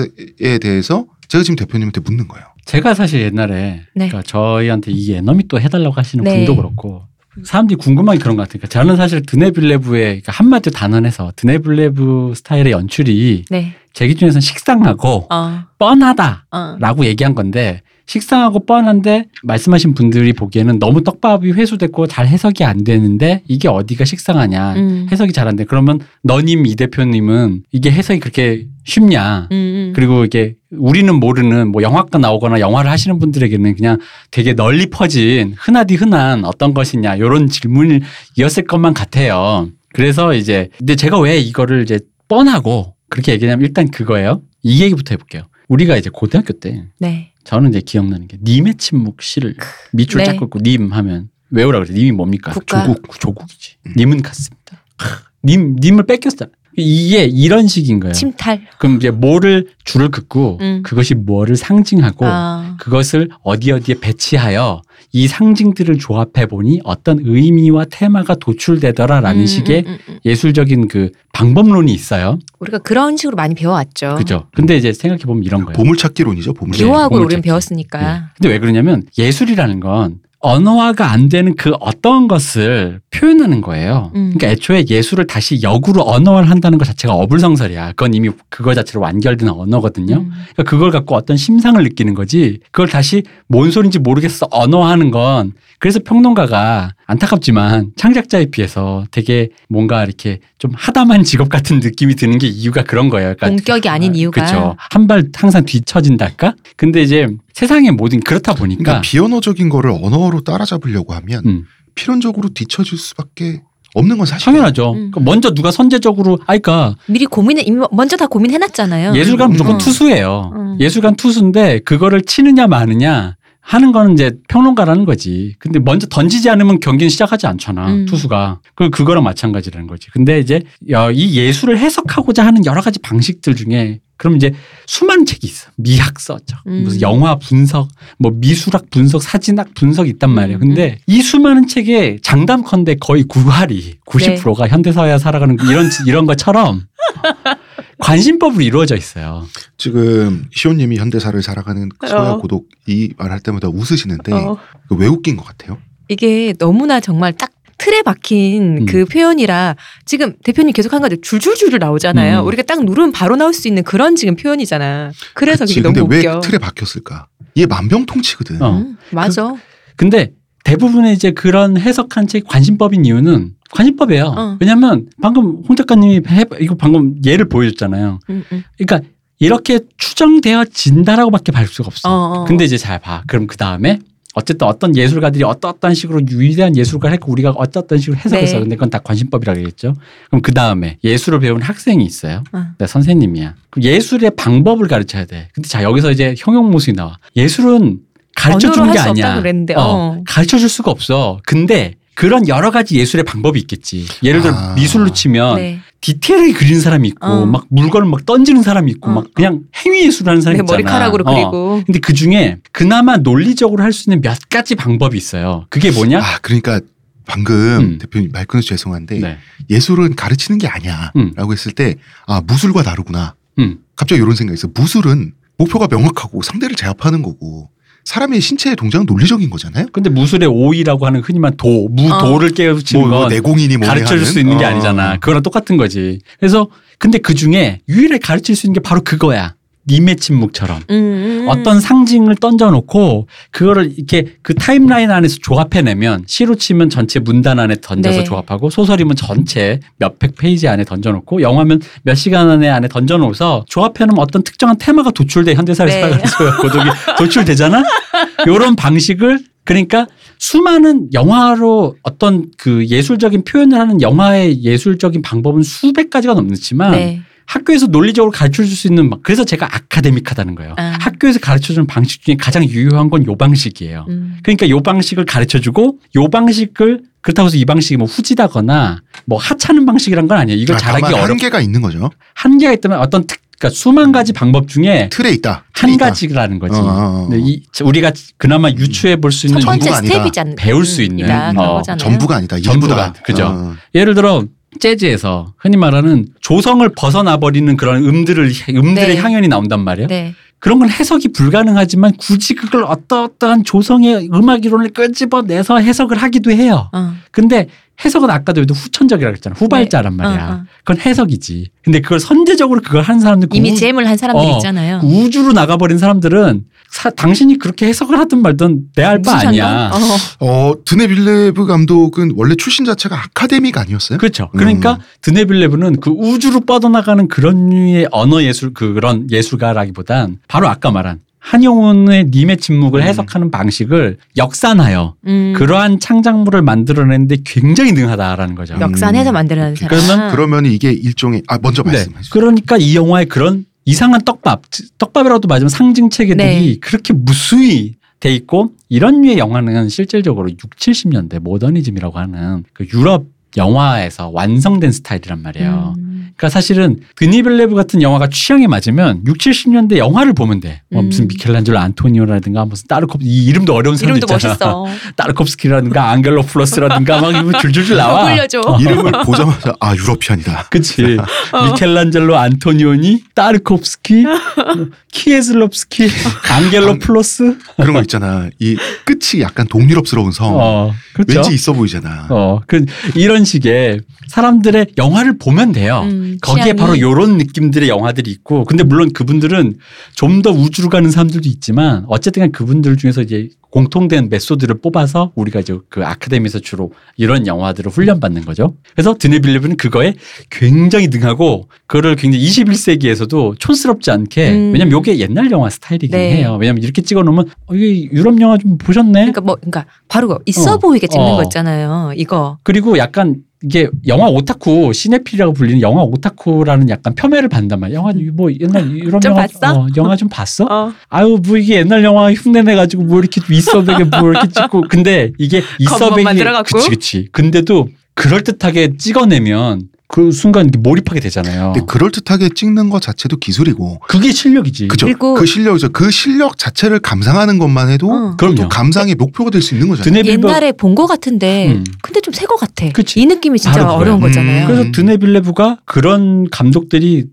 대해서 제가 지금 대표님한테 묻는 거예요. 제가 사실 옛날에 네. 그러니까 저희한테 이 에너미 또 해달라고 하시는 네. 분도 그렇고 사람들이 궁금한 게 그런 것 같으니까 저는 사실 드네 빌뇌브의 그러니까 한마디 단언해서 드네 빌뇌브 스타일의 연출이 네. 제 기준에서는 식상하고 어. 뻔하다라고 어. 얘기한 건데, 식상하고 뻔한데 말씀하신 분들이 보기에는 너무 떡밥이 회수됐고 잘 해석이 안 되는데 이게 어디가 식상하냐, 음. 해석이 잘 안 돼. 그러면 너님 이 대표님은 이게 해석이 그렇게 쉽냐. 음. 그리고 이게 우리는 모르는 뭐 영화과 나오거나 영화를 하시는 분들에게는 그냥 되게 널리 퍼진 흔하디 흔한 어떤 것이냐 이런 질문이었을 것만 같아요. 그래서 이제 근데 제가 왜 이거를 이제 뻔하고 그렇게 얘기하냐면 일단 그거예요. 이 얘기부터 해볼게요. 우리가 이제 고등학교 때 네. 저는 이제 기억나는 게 님의 침묵 시를 밑줄 네. 쫙 긋고 님 하면 외우라 그래. 님이 뭡니까? 국가. 조국. 조국이지. 음. 님은 갔습니다. 님, 님을 뺏겼잖아. 이게 이런 식인 거예요. 침탈. 그럼 이제 뭐를 줄을 긋고 음. 그것이 뭐를 상징하고 아. 그것을 어디 어디에 배치하여 이 상징들을 조합해 보니 어떤 의미와 테마가 도출되더라라는 음, 식의 음, 음, 예술적인 그 방법론이 있어요. 우리가 그런 식으로 많이 배워왔죠. 그죠. 근데 이제 생각해 보면 이런 거예요. 보물찾기론이죠. 보물찾기. 기호학을 우리는 배웠으니까. 네. 근데 왜 그러냐면 예술이라는 건 언어화가 안 되는 그 어떤 것을 표현하는 거예요. 음. 그러니까 애초에 예술을 다시 역으로 언어화를 한다는 것 자체가 어불성설이야. 그건 이미 그거 자체로 완결된 언어거든요. 음. 그러니까 그걸 갖고 어떤 심상을 느끼는 거지. 그걸 다시 뭔 소린지 모르겠어 언어화하는 건. 그래서 평론가가 안타깝지만 창작자에 비해서 되게 뭔가 이렇게 좀 하다만 직업 같은 느낌이 드는 게 이유가 그런 거예요. 그러니까 본격이 아닌 이유가. 그렇죠. 한 발 항상 뒤처진달까? 근데 이제 세상의 모든 그렇다 보니까. 그러니까 비언어적인 거를 언어로 따라잡으려고 하면 음. 필연적으로 뒤처질 수밖에 없는 건 사실이에요. 당연하죠. 음. 그러니까 먼저 누가 선제적으로 아이까 미리 고민해 먼저 다 고민해놨잖아요. 예술가는 음. 무조건 음. 투수예요. 음. 예술가는 투수인데 그거를 치느냐 마느냐 하는 거는 이제 평론가라는 거지. 근데 먼저 던지지 않으면 경기는 시작하지 않잖아. 음. 투수가. 그 그거랑 마찬가지라는 거지. 근데 이제 이 예술을 해석하고자 하는 여러 가지 방식들 중에 그럼 이제 수많은 책이 있어. 미학 서적, 음. 무슨 영화 분석, 뭐 미술학 분석, 사진학 분석이 있단 말이에요. 근데 음. 이 수많은 책에 장담컨대 거의 구할이 구십 퍼센트가 네. 현대사회와 살아가는 이런 이런 것처럼 관심법으로 이루어져 있어요. 지금 시온님이 현대사를 살아가는 소외와 고독 이 말할 때마다 웃으시는데 어. 왜 웃긴 것 같아요? 이게 너무나 정말 딱 틀에 박힌 음. 그 표현이라 지금 대표님 계속 한 가지 줄줄줄을 나오잖아요. 음. 우리가 딱 누르면 바로 나올 수 있는 그런 지금 표현이잖아. 그래서 그게 너무 근데 웃겨. 근데 왜 틀에 박혔을까? 이게 만병통치거든. 어. 음, 맞아. 그, 근데 대부분의 이제 그런 해석한 책 관심법인 이유는 관심법이에요. 어. 왜냐하면 방금 홍 작가님이 해, 이거 방금 예를 보여줬잖아요. 음, 음. 그러니까 이렇게 추정되어진다라고밖에 볼 수가 없어. 어어. 근데 이제 잘 봐. 그럼 그 다음에. 어쨌든 어떤 예술가들이 어떤 식으로 위대한 예술가를 했고 우리가 어떤 식으로 해석해서 네. 근데 그건 다 관심법이라고 얘기했죠. 그럼 그다음에 예술을 배운 학생이 있어요. 어. 네, 선생님이야. 그럼 예술의 방법을 가르쳐야 돼. 근데 자 여기서 이제 형용모순이 나와. 예술은 가르쳐 주는 게 아니야. 그랬는데, 어. 어. 가르쳐 줄 수가 없어. 근데 그런 여러 가지 예술의 방법이 있겠지. 예를 들어 아. 미술로 치면 네. 디테일을 그리는 사람이 있고 어. 막 물건을 막 던지는 사람이 있고 어. 막 그냥 행위 예술을 하는 사람이 네, 있잖아. 머리카락으로 어. 그리고. 근데 그중에 그나마 논리적으로 할 수 있는 몇 가지 방법이 있어요. 그게 뭐냐? 아, 그러니까 방금 음. 대표님 말 끊어서 죄송한데 네. 예술은 가르치는 게 아니야 음. 라고 했을 때 아 무술과 다르구나. 음. 갑자기 이런 생각이 있어. 무술은 목표가 명확하고 상대를 제압하는 거고 사람의 신체의 동작은 논리적인 거잖아요. 근데 무술의 오이라고 하는 흔히만 도, 무도를 어. 깨우치는 뭐, 건 내공인이 가르쳐줄 수 있는 어. 게 아니잖아. 그거랑 똑같은 거지. 그래서 근데 그중에 유일하게 가르칠 수 있는 게 바로 그거야. 님의 침묵처럼 음음. 어떤 상징을 던져놓고 그거를 이렇게 그 타임라인 안에서 조합해내면 시로 치면 전체 문단 안에 던져서 네. 조합하고 소설이면 전체 몇백 페이지 안에 던져놓고 영화면 몇 시간 안에 안에 던져놓아서 조합해놓으면 어떤 특정한 테마가 도출돼 현대사에서 네. 도출되잖아. 이런 방식을 그러니까 수많은 영화로 어떤 그 예술적인 표현을 하는 영화의 예술적인 방법은 수백 가지가 넘지만 네. 학교에서 논리적으로 가르쳐 줄 수 있는 막 그래서 제가 아카데믹하다는 거예요. 아. 학교에서 가르쳐 주는 방식 중에 가장 유효한 건 요 방식이에요. 음. 그러니까 요 방식을 가르쳐 주고 요 방식을 그렇다고 해서 이 방식이 뭐 후지다거나 뭐 하찮은 방식이란 건 아니에요. 이걸 아, 잘하기 어렵. 한계가 있는 거죠. 한계가 있다면 어떤 특 그러니까 수만 가지 방법 중에 틀에 있다. 틀에 한 있다. 가지라는 거지. 어, 어, 어. 이, 우리가 그나마 유추해 볼 수 있는 첫 번째 스텝이잖아요. 배울 수 있는 어, 전부가 아니다. 전부다. 그죠. 어. 예를 들어. 재즈에서 흔히 말하는 조성을 벗어나버리는 그런 음들을, 음들의 네. 향연이 나온단 말이에요. 네. 그런 건 해석이 불가능하지만 굳이 그걸 어떠어떠한 조성의 음악 이론을 끄집어내서 해석을 하기도 해요. 어. 근데 해석은 아까도 후천적이라고 했잖아. 후발자란 네. 말이야. 어, 어. 그건 해석이지. 근데 그걸 선제적으로 그걸 하는 사람들 이미 우... 잼을 한 사람들 어, 있잖아요. 우주로 나가버린 사람들은 사, 당신이 그렇게 해석을 하든 말든 내 알 바 아니야. 어. 어, 드네 빌뇌브 감독은 원래 출신 자체가 아카데미가 아니었어요? 그렇죠. 그러니까 음. 드네 빌뇌브는 그 우주로 뻗어나가는 그런 류의 언어 예술 그런 예술가라기보단 바로 아까 말한 한용운의 님의 침묵을 음. 해석하는 방식을 역산하여 음. 그러한 창작물을 만들어내는데 굉장히 능하다라는 거죠. 역산해서 음. 만들어낸 사람. 그러면, 그러면 이게 일종의 아 먼저 말씀해 네. 주세요. 그러니까 이 영화의 그런 이상한 떡밥, 떡밥이라도 맞으면 상징 체계들이 네. 그렇게 무수히 돼 있고 이런 류의 영화는 실질적으로 육십, 칠십 년대 모더니즘이라고 하는 그 유럽 영화에서 완성된 스타일이란 말이에요. 음. 그러니까 사실은 드니 빌뇌브 같은 영화가 취향에 맞으면 육십, 칠십 년대 영화를 보면 돼. 뭐 무슨 미켈란젤로 안토니오라든가 무슨 타르콥스키 이 이름도 어려운 사람도 이름도 있잖아. 멋있어. 타르콥스키라든가 안겔로플러스라든가 막 이거 줄줄줄 나와. 어. 이름을 보자마자 아 유러피안이다. 그치. 어. 미켈란젤로 안토니오니 타르콥스키 키에슬롭스키 안겔로플러스 그런 거 있잖아. 이 끝이 약간 동유럽스러운 성. 어, 그렇죠? 왠지 있어 보이잖아. 어, 그, 이런 식의 사람들의 영화를 보면 돼요. 음. 거기에 바로 이런 느낌들의 영화들이 있고 근데 물론 그분들은 좀 더 우주로 가는 사람들도 있지만 어쨌든 그분들 중에서 이제 공통된 메소드를 뽑아서 우리가 이제 그 아카데미에서 주로 이런 영화들을 훈련받는 거죠. 그래서 드니 빌뇌브는 그거에 굉장히 능하고 그거를 굉장히 이십일 세기에서도 촌스럽지 않게 음. 왜냐면 이게 옛날 영화 스타일이긴 네. 해요. 왜냐면 이렇게 찍어놓으면 어, 이게 유럽 영화 좀 보셨네. 그러니까 뭐 그러니까 바로 있어 어. 보이게 찍는 어. 거 있잖아요. 이거. 그리고 약간 이게 영화 오타쿠, 시네필이라고 불리는 영화 오타쿠라는 약간 폄훼를 받는단 말이야. 영화 뭐 옛날 이런 좀 영화 봤어? 어, 영화 좀 봤어? 어. 아유 뭐 이게 옛날 영화 흉내내 가지고 뭐 이렇게 이서백에 뭐 이렇게 찍고 근데 이게 이서백이 그치 그치. 근데도 그럴 듯하게 찍어내면 그 순간 몰입하게 되잖아요. 근데 그럴 듯하게 찍는 것 자체도 기술이고 그게 실력이지. 그죠. 그 실력이죠. 그 실력 자체를 감상하는 것만 해도 어. 그럼요. 감상의 목표가 될 수 있는 거잖아요. 옛날에 본 것 같은데. 음. 근데 좀 새 것 같아. 그치? 이 느낌이 진짜 어려운 음. 거잖아요. 그래서 드네 빌뇌브가 그런 감독들이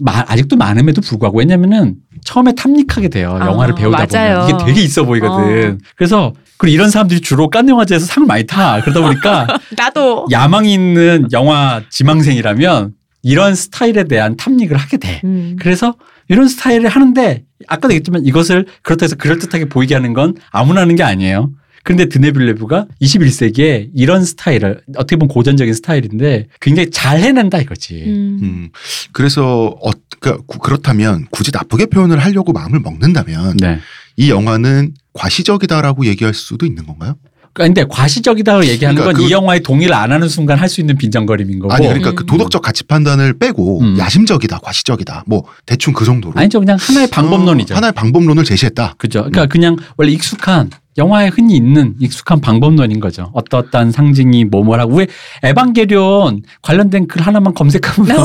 마, 아직도 많음에도 불구하고 왜냐면은 처음에 탐닉하게 돼요. 아, 영화를 배우다 맞아요. 보면 이게 되게 있어 보이거든. 어. 그래서 그리고 이런 사람들이 주로 깐영화제에서 상을 많이 타. 그러다 보니까 나도 야망이 있는 영화 지망생이라면 이런 스타일에 대한 탐닉을 하게 돼. 음. 그래서 이런 스타일을 하는데 아까도 얘기했지만 이것을 그렇다 해서 그럴듯하게 보이게 하는 건 아무나 하는 게 아니에요. 그런데 드네 빌뇌브가 이십일 세기에 이런 스타일을 어떻게 보면 고전적인 스타일인데 굉장히 잘 해낸다 이거지. 음. 음. 그래서 어, 그러니까 그렇다면 굳이 나쁘게 표현을 하려고 마음을 먹는다면 네. 이 영화는 과시적이다라고 얘기할 수도 있는 건가요? 근데 과시적이다고 얘기하는 그러니까 건 이 그 영화에 동의를 안 하는 순간 할 수 있는 빈정거림인 거고. 아니 그러니까 음. 그 도덕적 가치 판단을 빼고 음. 야심적이다, 과시적이다, 뭐 대충 그 정도로. 아니죠, 그냥 하나의 방법론이죠. 어, 하나의 방법론을 제시했다. 그죠. 그러니까 음. 그냥 원래 익숙한 영화에 흔히 있는 익숙한 방법론인 거죠. 어떠한 상징이 뭐뭐라 하고. 왜 에반게리온 관련된 글 하나만 검색하면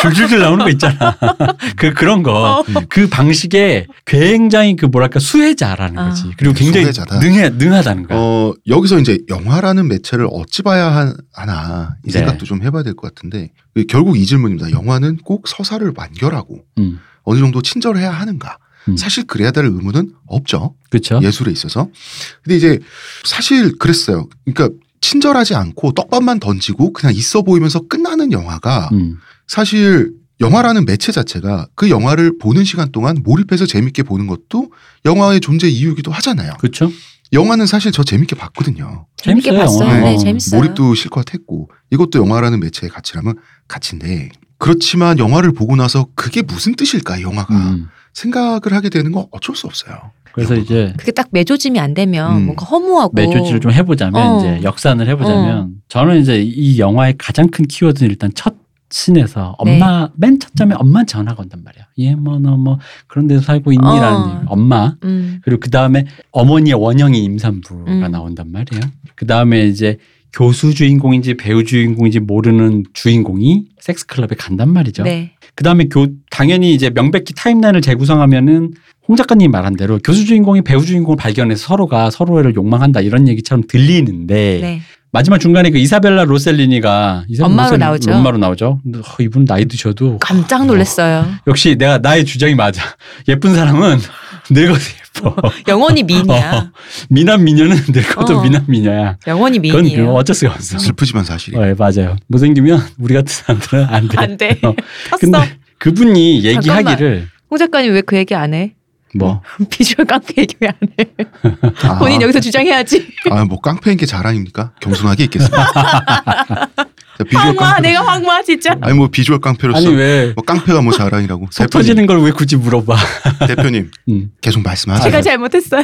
줄줄줄 나오는 거 있잖아. 그 그런 거. 그 방식에 굉장히 그 뭐랄까 수혜자라는 아. 거지. 그리고 굉장히 수혜자다. 능해 능하다는 거야. 어, 여기서 이제 영화라는 매체를 어찌 봐야 하나 이 네. 생각도 좀 해봐야 될 것 같은데 결국 이 질문입니다. 영화는 꼭 서사를 완결하고 음. 어느 정도 친절해야 하는가? 음. 사실 그래야 될 의무는 없죠. 그쵸? 예술에 있어서. 근데 이제 사실 그랬어요. 그러니까 친절하지 않고 떡밥만 던지고 그냥 있어 보이면서 끝나는 영화가 음. 사실 영화라는 매체 자체가 그 영화를 보는 시간 동안 몰입해서 재밌게 보는 것도 영화의 존재 이유이기도 하잖아요. 그렇죠. 영화는 사실 저 재밌게 봤거든요. 재밌게 봤어요. 네, 네, 재밌어요. 몰입도 실컷 했고 이것도 영화라는 매체의 가치라면 가치인데 그렇지만 영화를 보고 나서 그게 무슨 뜻일까 영화가. 음. 생각을 하게 되는 건 어쩔 수 없어요. 그래서 이제 그게 딱 메조짐이 안 되면 음. 뭔가 허무하고 메조지를 좀 해보자면 어. 이제 역산을 해보자면 어. 저는 이제 이 영화의 가장 큰 키워드는 일단 첫 신에서 엄마 네. 맨 첫 점에 엄마 전화가 온단 말이야. 얘 뭐 너 뭐 그런 데서 살고 있니라는 어. 엄마 음. 그리고 그 다음에 어머니의 원형이 임산부가 음. 나온단 말이에요. 그 다음에 이제 교수 주인공인지 배우 주인공인지 모르는 주인공이 섹스 클럽에 간단 말이죠. 네. 그다음에 교 당연히 이제 명백히 타임라인을 재구성하면은 홍 작가님 말한 대로 교수 주인공이 배우 주인공을 발견해서 서로가 서로를 욕망한다 이런 얘기처럼 들리는데 네. 마지막 중간에 그 이사벨라 로셀리니가 이사벨라 엄마로 로셀리니, 나오죠. 엄마로 나오죠. 근데 어, 이분 나이 드셔도 깜짝 놀랐어요. 어, 역시 내가 나의 주장이 맞아. 예쁜 사람은 늙어도 예뻐. 영원히 미녀야. 어, 미남 미녀는 늙어도 어. 미남 미녀야. 영원히 미녀야. 그건 어쩔 수가 없어. 슬프지만 사실이. 어, 예, 맞아요. 못생기면 우리 같은 사람들은 안 돼. 안 돼. 어. 근데 그분이 얘기하기를. 홍 작가님 왜 그 얘기 안 해? 뭐 비주얼 깡패 얘기 왜 안 해? 아. 본인 여기서 주장해야지. 아, 뭐 깡패인 게 자랑입니까? 겸손하게 있겠습니다. 황마 내가 황마 진짜. 아니 뭐 비주얼 깡패로서 아니 왜 뭐 깡패가 뭐 자랑이라고. 속 터지는 걸 왜 굳이 물어봐. 대표님 음. 계속 말씀하세요. 제가 잘못했어요.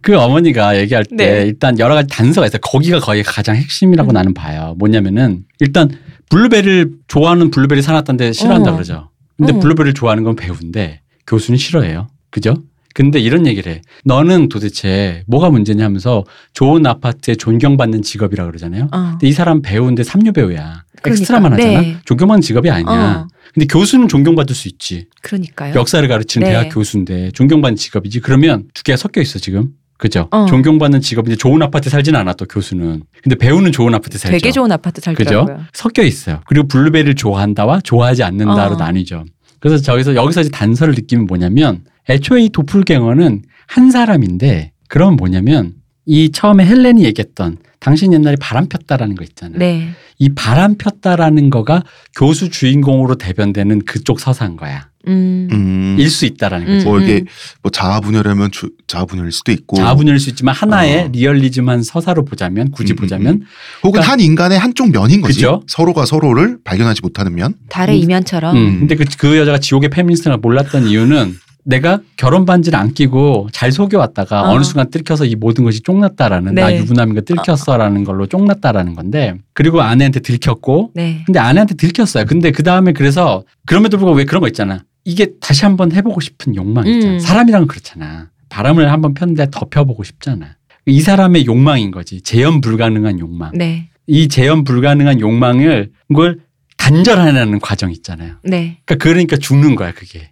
그 어머니가 얘기할 때 네. 일단 여러 가지 단서가 있어요. 거기가 거의 가장 핵심이라고 음. 나는 봐요. 뭐냐면은 일단 블루베리를 좋아하는 블루베리 사놨던데 싫어한다 어. 그러죠. 근데 어. 블루베리를 좋아하는 건 배우인데 교수는 싫어해요. 그죠? 근데 이런 얘기를 해. 너는 도대체 뭐가 문제냐 하면서 좋은 아파트에 존경받는 직업이라 그러잖아요. 어. 근데 이 사람 배우인데 삼류 배우야. 그러니까, 엑스트라만 하잖아. 네. 존경받는 직업이 아니야. 어. 근데 교수는 존경받을 수 있지. 그러니까요. 역사를 가르치는 네. 대학 교수인데 존경받는 직업이지. 그러면 두 개가 섞여 있어 지금. 그죠? 어. 존경받는 직업인데 좋은 아파트에 살진 않아 또 교수는. 근데 배우는 좋은 아파트에 살죠. 되게 좋은 아파트 살더라고요. 그죠? 섞여 있어요. 그리고 블루베리를 좋아한다와 좋아하지 않는다로 어. 나뉘죠. 그래서 저기서 여기서 이제 단서를 느끼면 뭐냐면 애초에 이 도플갱어는 한 사람인데 그럼 뭐냐면 이 처음에 헬렌이 얘기했던 당신 옛날에 바람 폈다라는 거 있잖아요. 네. 이 바람 폈다라는 거가 교수 주인공으로 대변되는 그쪽 서사인 거야. 음. 음. 일 수 있다라는 음. 거지. 뭐 이게 뭐 자아 분열하면 주, 자아 분열일 수도 있고. 자아 분열일 수 있지만 하나의 어. 리얼리즘한 서사로 보자면 굳이 음. 보자면 혹은 그러니까 한 인간의 한쪽 면인 거지. 그죠? 서로가 서로를 발견하지 못하는 면. 달의 이면처럼. 음. 음. 근데 그, 그 여자가 지옥의 페미니스트를 몰랐던 이유는 내가 결혼 반지를 안 끼고 잘 속여왔다가 어. 어느 순간 뜯겨서 이 모든 것이 쫑났다라는 네. 나 유부남인가 뜯겼어라는 걸로 쫑났다라는 건데 그리고 아내한테 들켰고 네. 근데 아내한테 들켰어요. 근데 그다음에 그래서 그럼에도 불구하고 왜 그런 거 있잖아. 이게 다시 한번 해보고 싶은 욕망이 있잖아. 음. 사람이란 그렇잖아. 바람을 한번 폈는데 더 펴보고 싶잖아. 이 사람의 욕망인 거지. 재현 불가능한 욕망. 네. 이 재현 불가능한 욕망을 그걸 단절하는 과정 있잖아요. 네. 그러니까, 그러니까 죽는 거야 그게.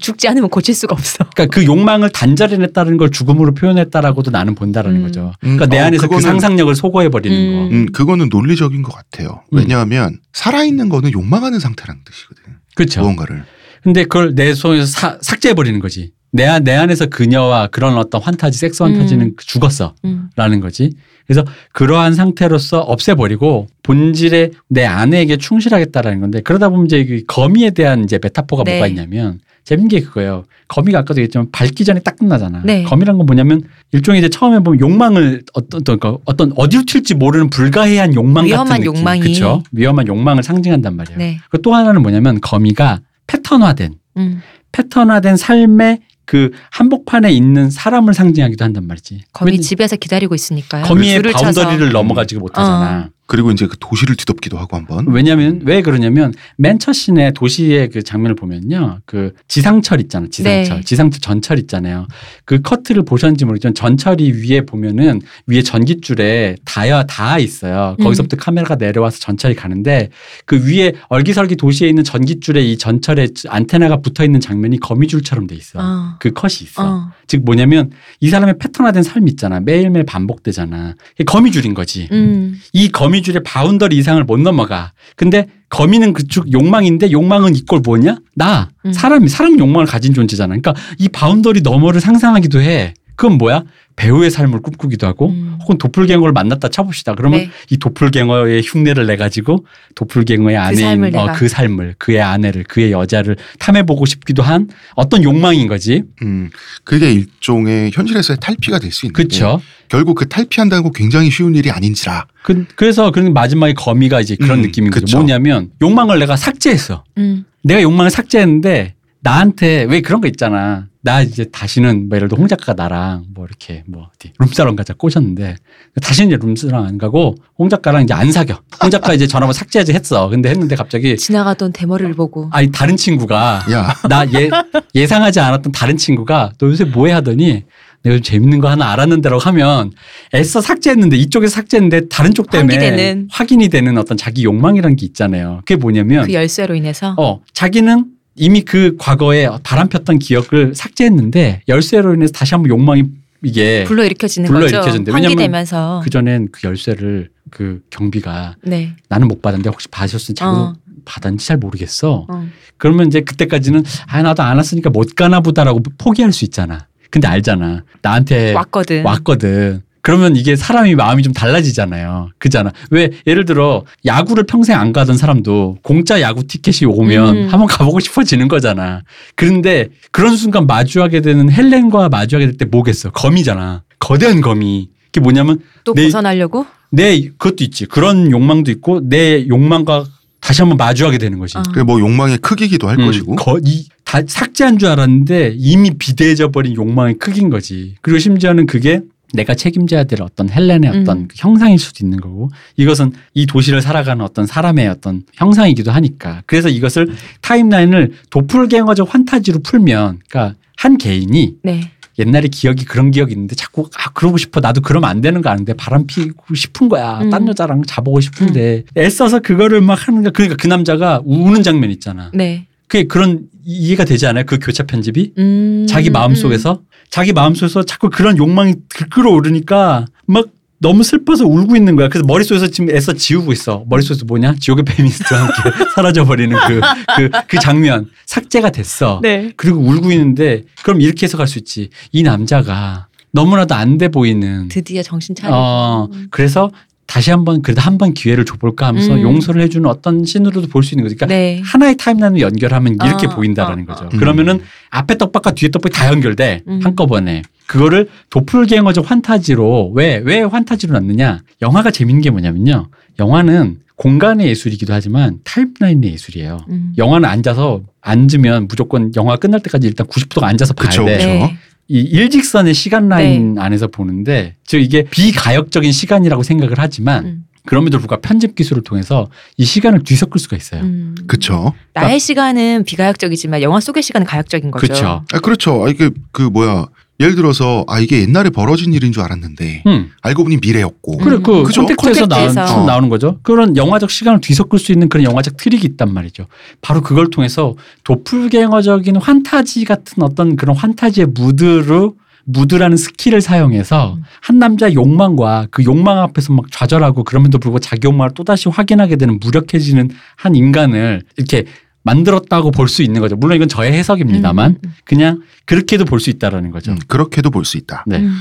죽지 않으면 고칠 수가 없어. 그러니까 그 욕망을 단절해냈다는 걸 죽음으로 표현했다라고도 나는 본다라는 음. 거죠. 그러니까 음. 내 안에서 어, 그 상상력을 소거해버리는 음. 거. 음, 그거는 논리적인 것 같아요. 왜냐하면 음. 살아있는 거는 욕망하는 상태라는 뜻이거든. 그렇죠. 무언가를. 근데 그걸 내 속에서 사, 삭제해버리는 거지. 내, 내 안에서 그녀와 그런 어떤 환타지, 섹스 환타지는 음. 죽었어. 음. 라는 거지. 그래서 그러한 상태로서 없애버리고 본질의 내 아내에게 충실하겠다라는 건데 그러다 보면 이제 거미에 대한 이제 메타포가 네. 뭐가 있냐면 재밌는 게 그거예요. 거미가 아까도 얘기했지만 밟기 전에 딱 끝나잖아. 네. 거미란 건 뭐냐면 일종의 이제 처음에 보면 욕망을 어떤, 어떤, 어떤 어디로 튈지 모르는 불가해한 욕망 같은 느낌. 위험한 욕망이. 그렇죠. 위험한 욕망을 상징한단 말이에요. 네. 또 하나는 뭐냐면 거미가 패턴화된 음. 패턴화된 삶의 그 한복판에 있는 사람을 상징하기도 한단 말이지. 거미 집에서 기다리고 있으니까요. 거미의 바운더리를 차서. 넘어가지 못하잖아. 어. 그리고 이제 그 도시를 뒤덮기도 하고 한번. 왜냐면 왜 그러냐면 맨 첫 씬에 도시의 그 장면을 보면요, 그 지상철 있잖아, 지상철, 네. 지상철 전철 있잖아요. 그 커트를 보셨는지 모르겠지만 전철이 위에 보면은 위에 전깃줄에 다야 다 있어요. 거기서부터 음. 카메라가 내려와서 전철이 가는데 그 위에 얼기설기 도시에 있는 전깃줄에 이 전철에 안테나가 붙어 있는 장면이 거미줄처럼 돼 있어. 어. 그 컷이 있어. 어. 즉 뭐냐면 이 사람의 패턴화된 삶이 있잖아. 매일매일 반복되잖아. 거미줄인 거지. 음. 이 거미줄의 바운더리 이상을 못 넘어가. 근데 거미는 그쪽 욕망인데 욕망은 이꼴 뭐냐? 나. 음. 사람이. 사람은 욕망을 가진 존재잖아. 그러니까 이 바운더리 너머를 상상하기도 해. 그건 뭐야? 배우의 삶을 꿈꾸기도 하고 음. 혹은 도플갱어를 만났다 쳐봅시다. 그러면 네. 이 도플갱어의 흉내를 내가지고 도플갱어의 그 아내인 삶을 어, 그 삶을, 그의 아내를, 그의 여자를 탐해보고 싶기도 한 어떤 욕망인 거지. 음, 그게 일종의 현실에서의 탈피가 될 수 있는데 그쵸? 결국 그 탈피한다는 거 굉장히 쉬운 일이 아닌지라. 그, 그래서 그런 마지막에 거미가 이제 그런 음, 느낌인 거죠. 뭐냐면 욕망을 내가 삭제했어. 음. 내가 욕망을 삭제했는데 나한테 왜 그런 거 있잖아. 나 이제 다시는 뭐 예를 들어 홍 작가가 나랑 뭐 이렇게 뭐 어디 룸사롱 가자 꼬셨는데 다시는 이제 룸사롱 안 가고 홍 작가랑 이제 안 사겨. 홍 작가 이제 전화번호 삭제하지 했어. 근데 했는데 갑자기 지나가던 대머리를 보고 아니 다른 친구가 나 예, 예상하지 않았던 다른 친구가 너 요새 뭐해 하더니 내가 요즘 재밌는 거 하나 알았는데라고 하면 애써 삭제했는데 이쪽에서 삭제했는데 다른 쪽 때문에 확인되는. 확인이 되는 어떤 자기 욕망이라는 게 있잖아요. 그게 뭐냐면 그 열쇠로 인해서 어 자기는 이미 그 과거에 바람폈던 기억을 삭제했는데 열쇠로 인해서 다시 한번 욕망이 이게 불러일으켜지는 불러 거죠. 일으켜진대. 왜냐하면 그전엔 그 열쇠를 그 경비가 네. 나는 못 받았는데 혹시 받으셨는지 어. 받았는지 잘 모르겠어. 어. 그러면 이제 그때까지는 아 나도 안 왔으니까 못 가나 보다라고 포기할 수 있잖아. 근데 알잖아. 나한테 왔거든. 왔거든. 그러면 이게 사람이 마음이 좀 달라지잖아요. 그잖아. 왜 예를 들어 야구를 평생 안 가던 사람도 공짜 야구 티켓이 오면 음. 한번 가보고 싶어지는 거잖아. 그런데 그런 순간 마주하게 되는 헬렌과 마주하게 될 때 뭐겠어. 거미잖아. 거대한 거미. 그게 뭐냐면 또 내, 벗어나려고? 내 그것도 있지. 그런 욕망도 있고 내 욕망과 다시 한번 마주하게 되는 거지. 어. 그게 뭐 욕망의 크기기도 할 음, 것이고. 거, 이, 다 삭제한 줄 알았는데 이미 비대해져 버린 욕망의 크기인 거지. 그리고 심지어는 그게 내가 책임져야 될 어떤 헬렌의 어떤 음. 형상일 수도 있는 거고 이것은 이 도시를 살아가는 어떤 사람의 어떤 형상이기도 하니까 그래서 이것을 타임라인을 도플갱어적 환타지로 풀면 그러니까 한 개인이 네. 옛날에 기억이 그런 기억이 있는데 자꾸 아 그러고 싶어 나도 그러면 안 되는 거 아는데 바람 피고 싶은 거야 음. 딴 여자랑 자보고 싶은데 음. 애써서 그거를 막 하는 거야. 그러니까 그 남자가 우는 장면 있잖아. 네. 그게 그런 이해가 되지 않아요? 그 교차 편집이 음. 자기 마음속에서 음. 자기 마음속에서 자꾸 그런 욕망이 끌어오르니까 막 너무 슬퍼서 울고 있는 거야. 그래서 머릿속에서 지금 애써 지우고 있어. 머릿속에서 뭐냐? 지옥의 페미니스트와 함께 사라져버리는 그, 그, 그 장면. 삭제가 됐어. 네. 그리고 울고 있는데 그럼 이렇게 해석할 수 있지. 이 남자가 너무나도 안 돼 보이는. 드디어 정신 차려. 어, 그래서 다시 한번 그래도 한번 기회를 줘볼까 하면서 음. 용서를 해주는 어떤 씬으로도 볼 수 있는 거니까 그러니까 네. 하나의 타임라인을 연결하면 이렇게 어, 보인다라는 어, 거죠. 음. 그러면은 앞에 떡밥과 뒤에 떡밥이 다 연결돼 음. 한꺼번에 그거를 도플갱어적 환타지로 왜 왜 환타지로 놨느냐? 영화가 재밌는 게 뭐냐면요. 영화는 공간의 예술이기도 하지만 타임라인의 예술이에요. 음. 영화는 앉아서 앉으면 무조건 영화 끝날 때까지 일단 구십 분간 앉아서 봐야 그쵸, 돼. 그쵸. 이 일직선의 시간 라인 네. 안에서 보는데 즉 이게 비가역적인 시간이라고 생각을 하지만 음. 그럼에도 불구하고 편집 기술을 통해서 이 시간을 뒤섞을 수가 있어요. 음. 그렇죠. 나의 그러니까 시간은 비가역적이지만 영화 속의 시간은 가역적인 거죠. 그렇죠. 아, 그렇죠. 아, 이게 그 뭐야. 예를 들어서 아 이게 옛날에 벌어진 일인 줄 알았는데 음. 알고 보니 미래였고. 그래 그 콘택트에서 나온, 어. 나오는 거죠. 그런 영화적 시간을 뒤섞을 수 있는 그런 영화적 트릭이 있단 말이죠. 바로 그걸 통해서 도플갱어적인 환타지 같은 어떤 그런 환타지의 무드로 무드라는 스킬을 사용해서 음. 한 남자의 욕망과 그 욕망 앞에서 막 좌절하고 그럼에도 불구하고 자기 욕망을 또다시 확인하게 되는 무력해지는 한 인간을 이렇게 만들었다고 볼 수 있는 거죠. 물론 이건 저의 해석입니다만 음. 그냥 그렇게도 볼 수 있다라는 거죠. 음, 그렇게도 볼 수 있다. 네. 음.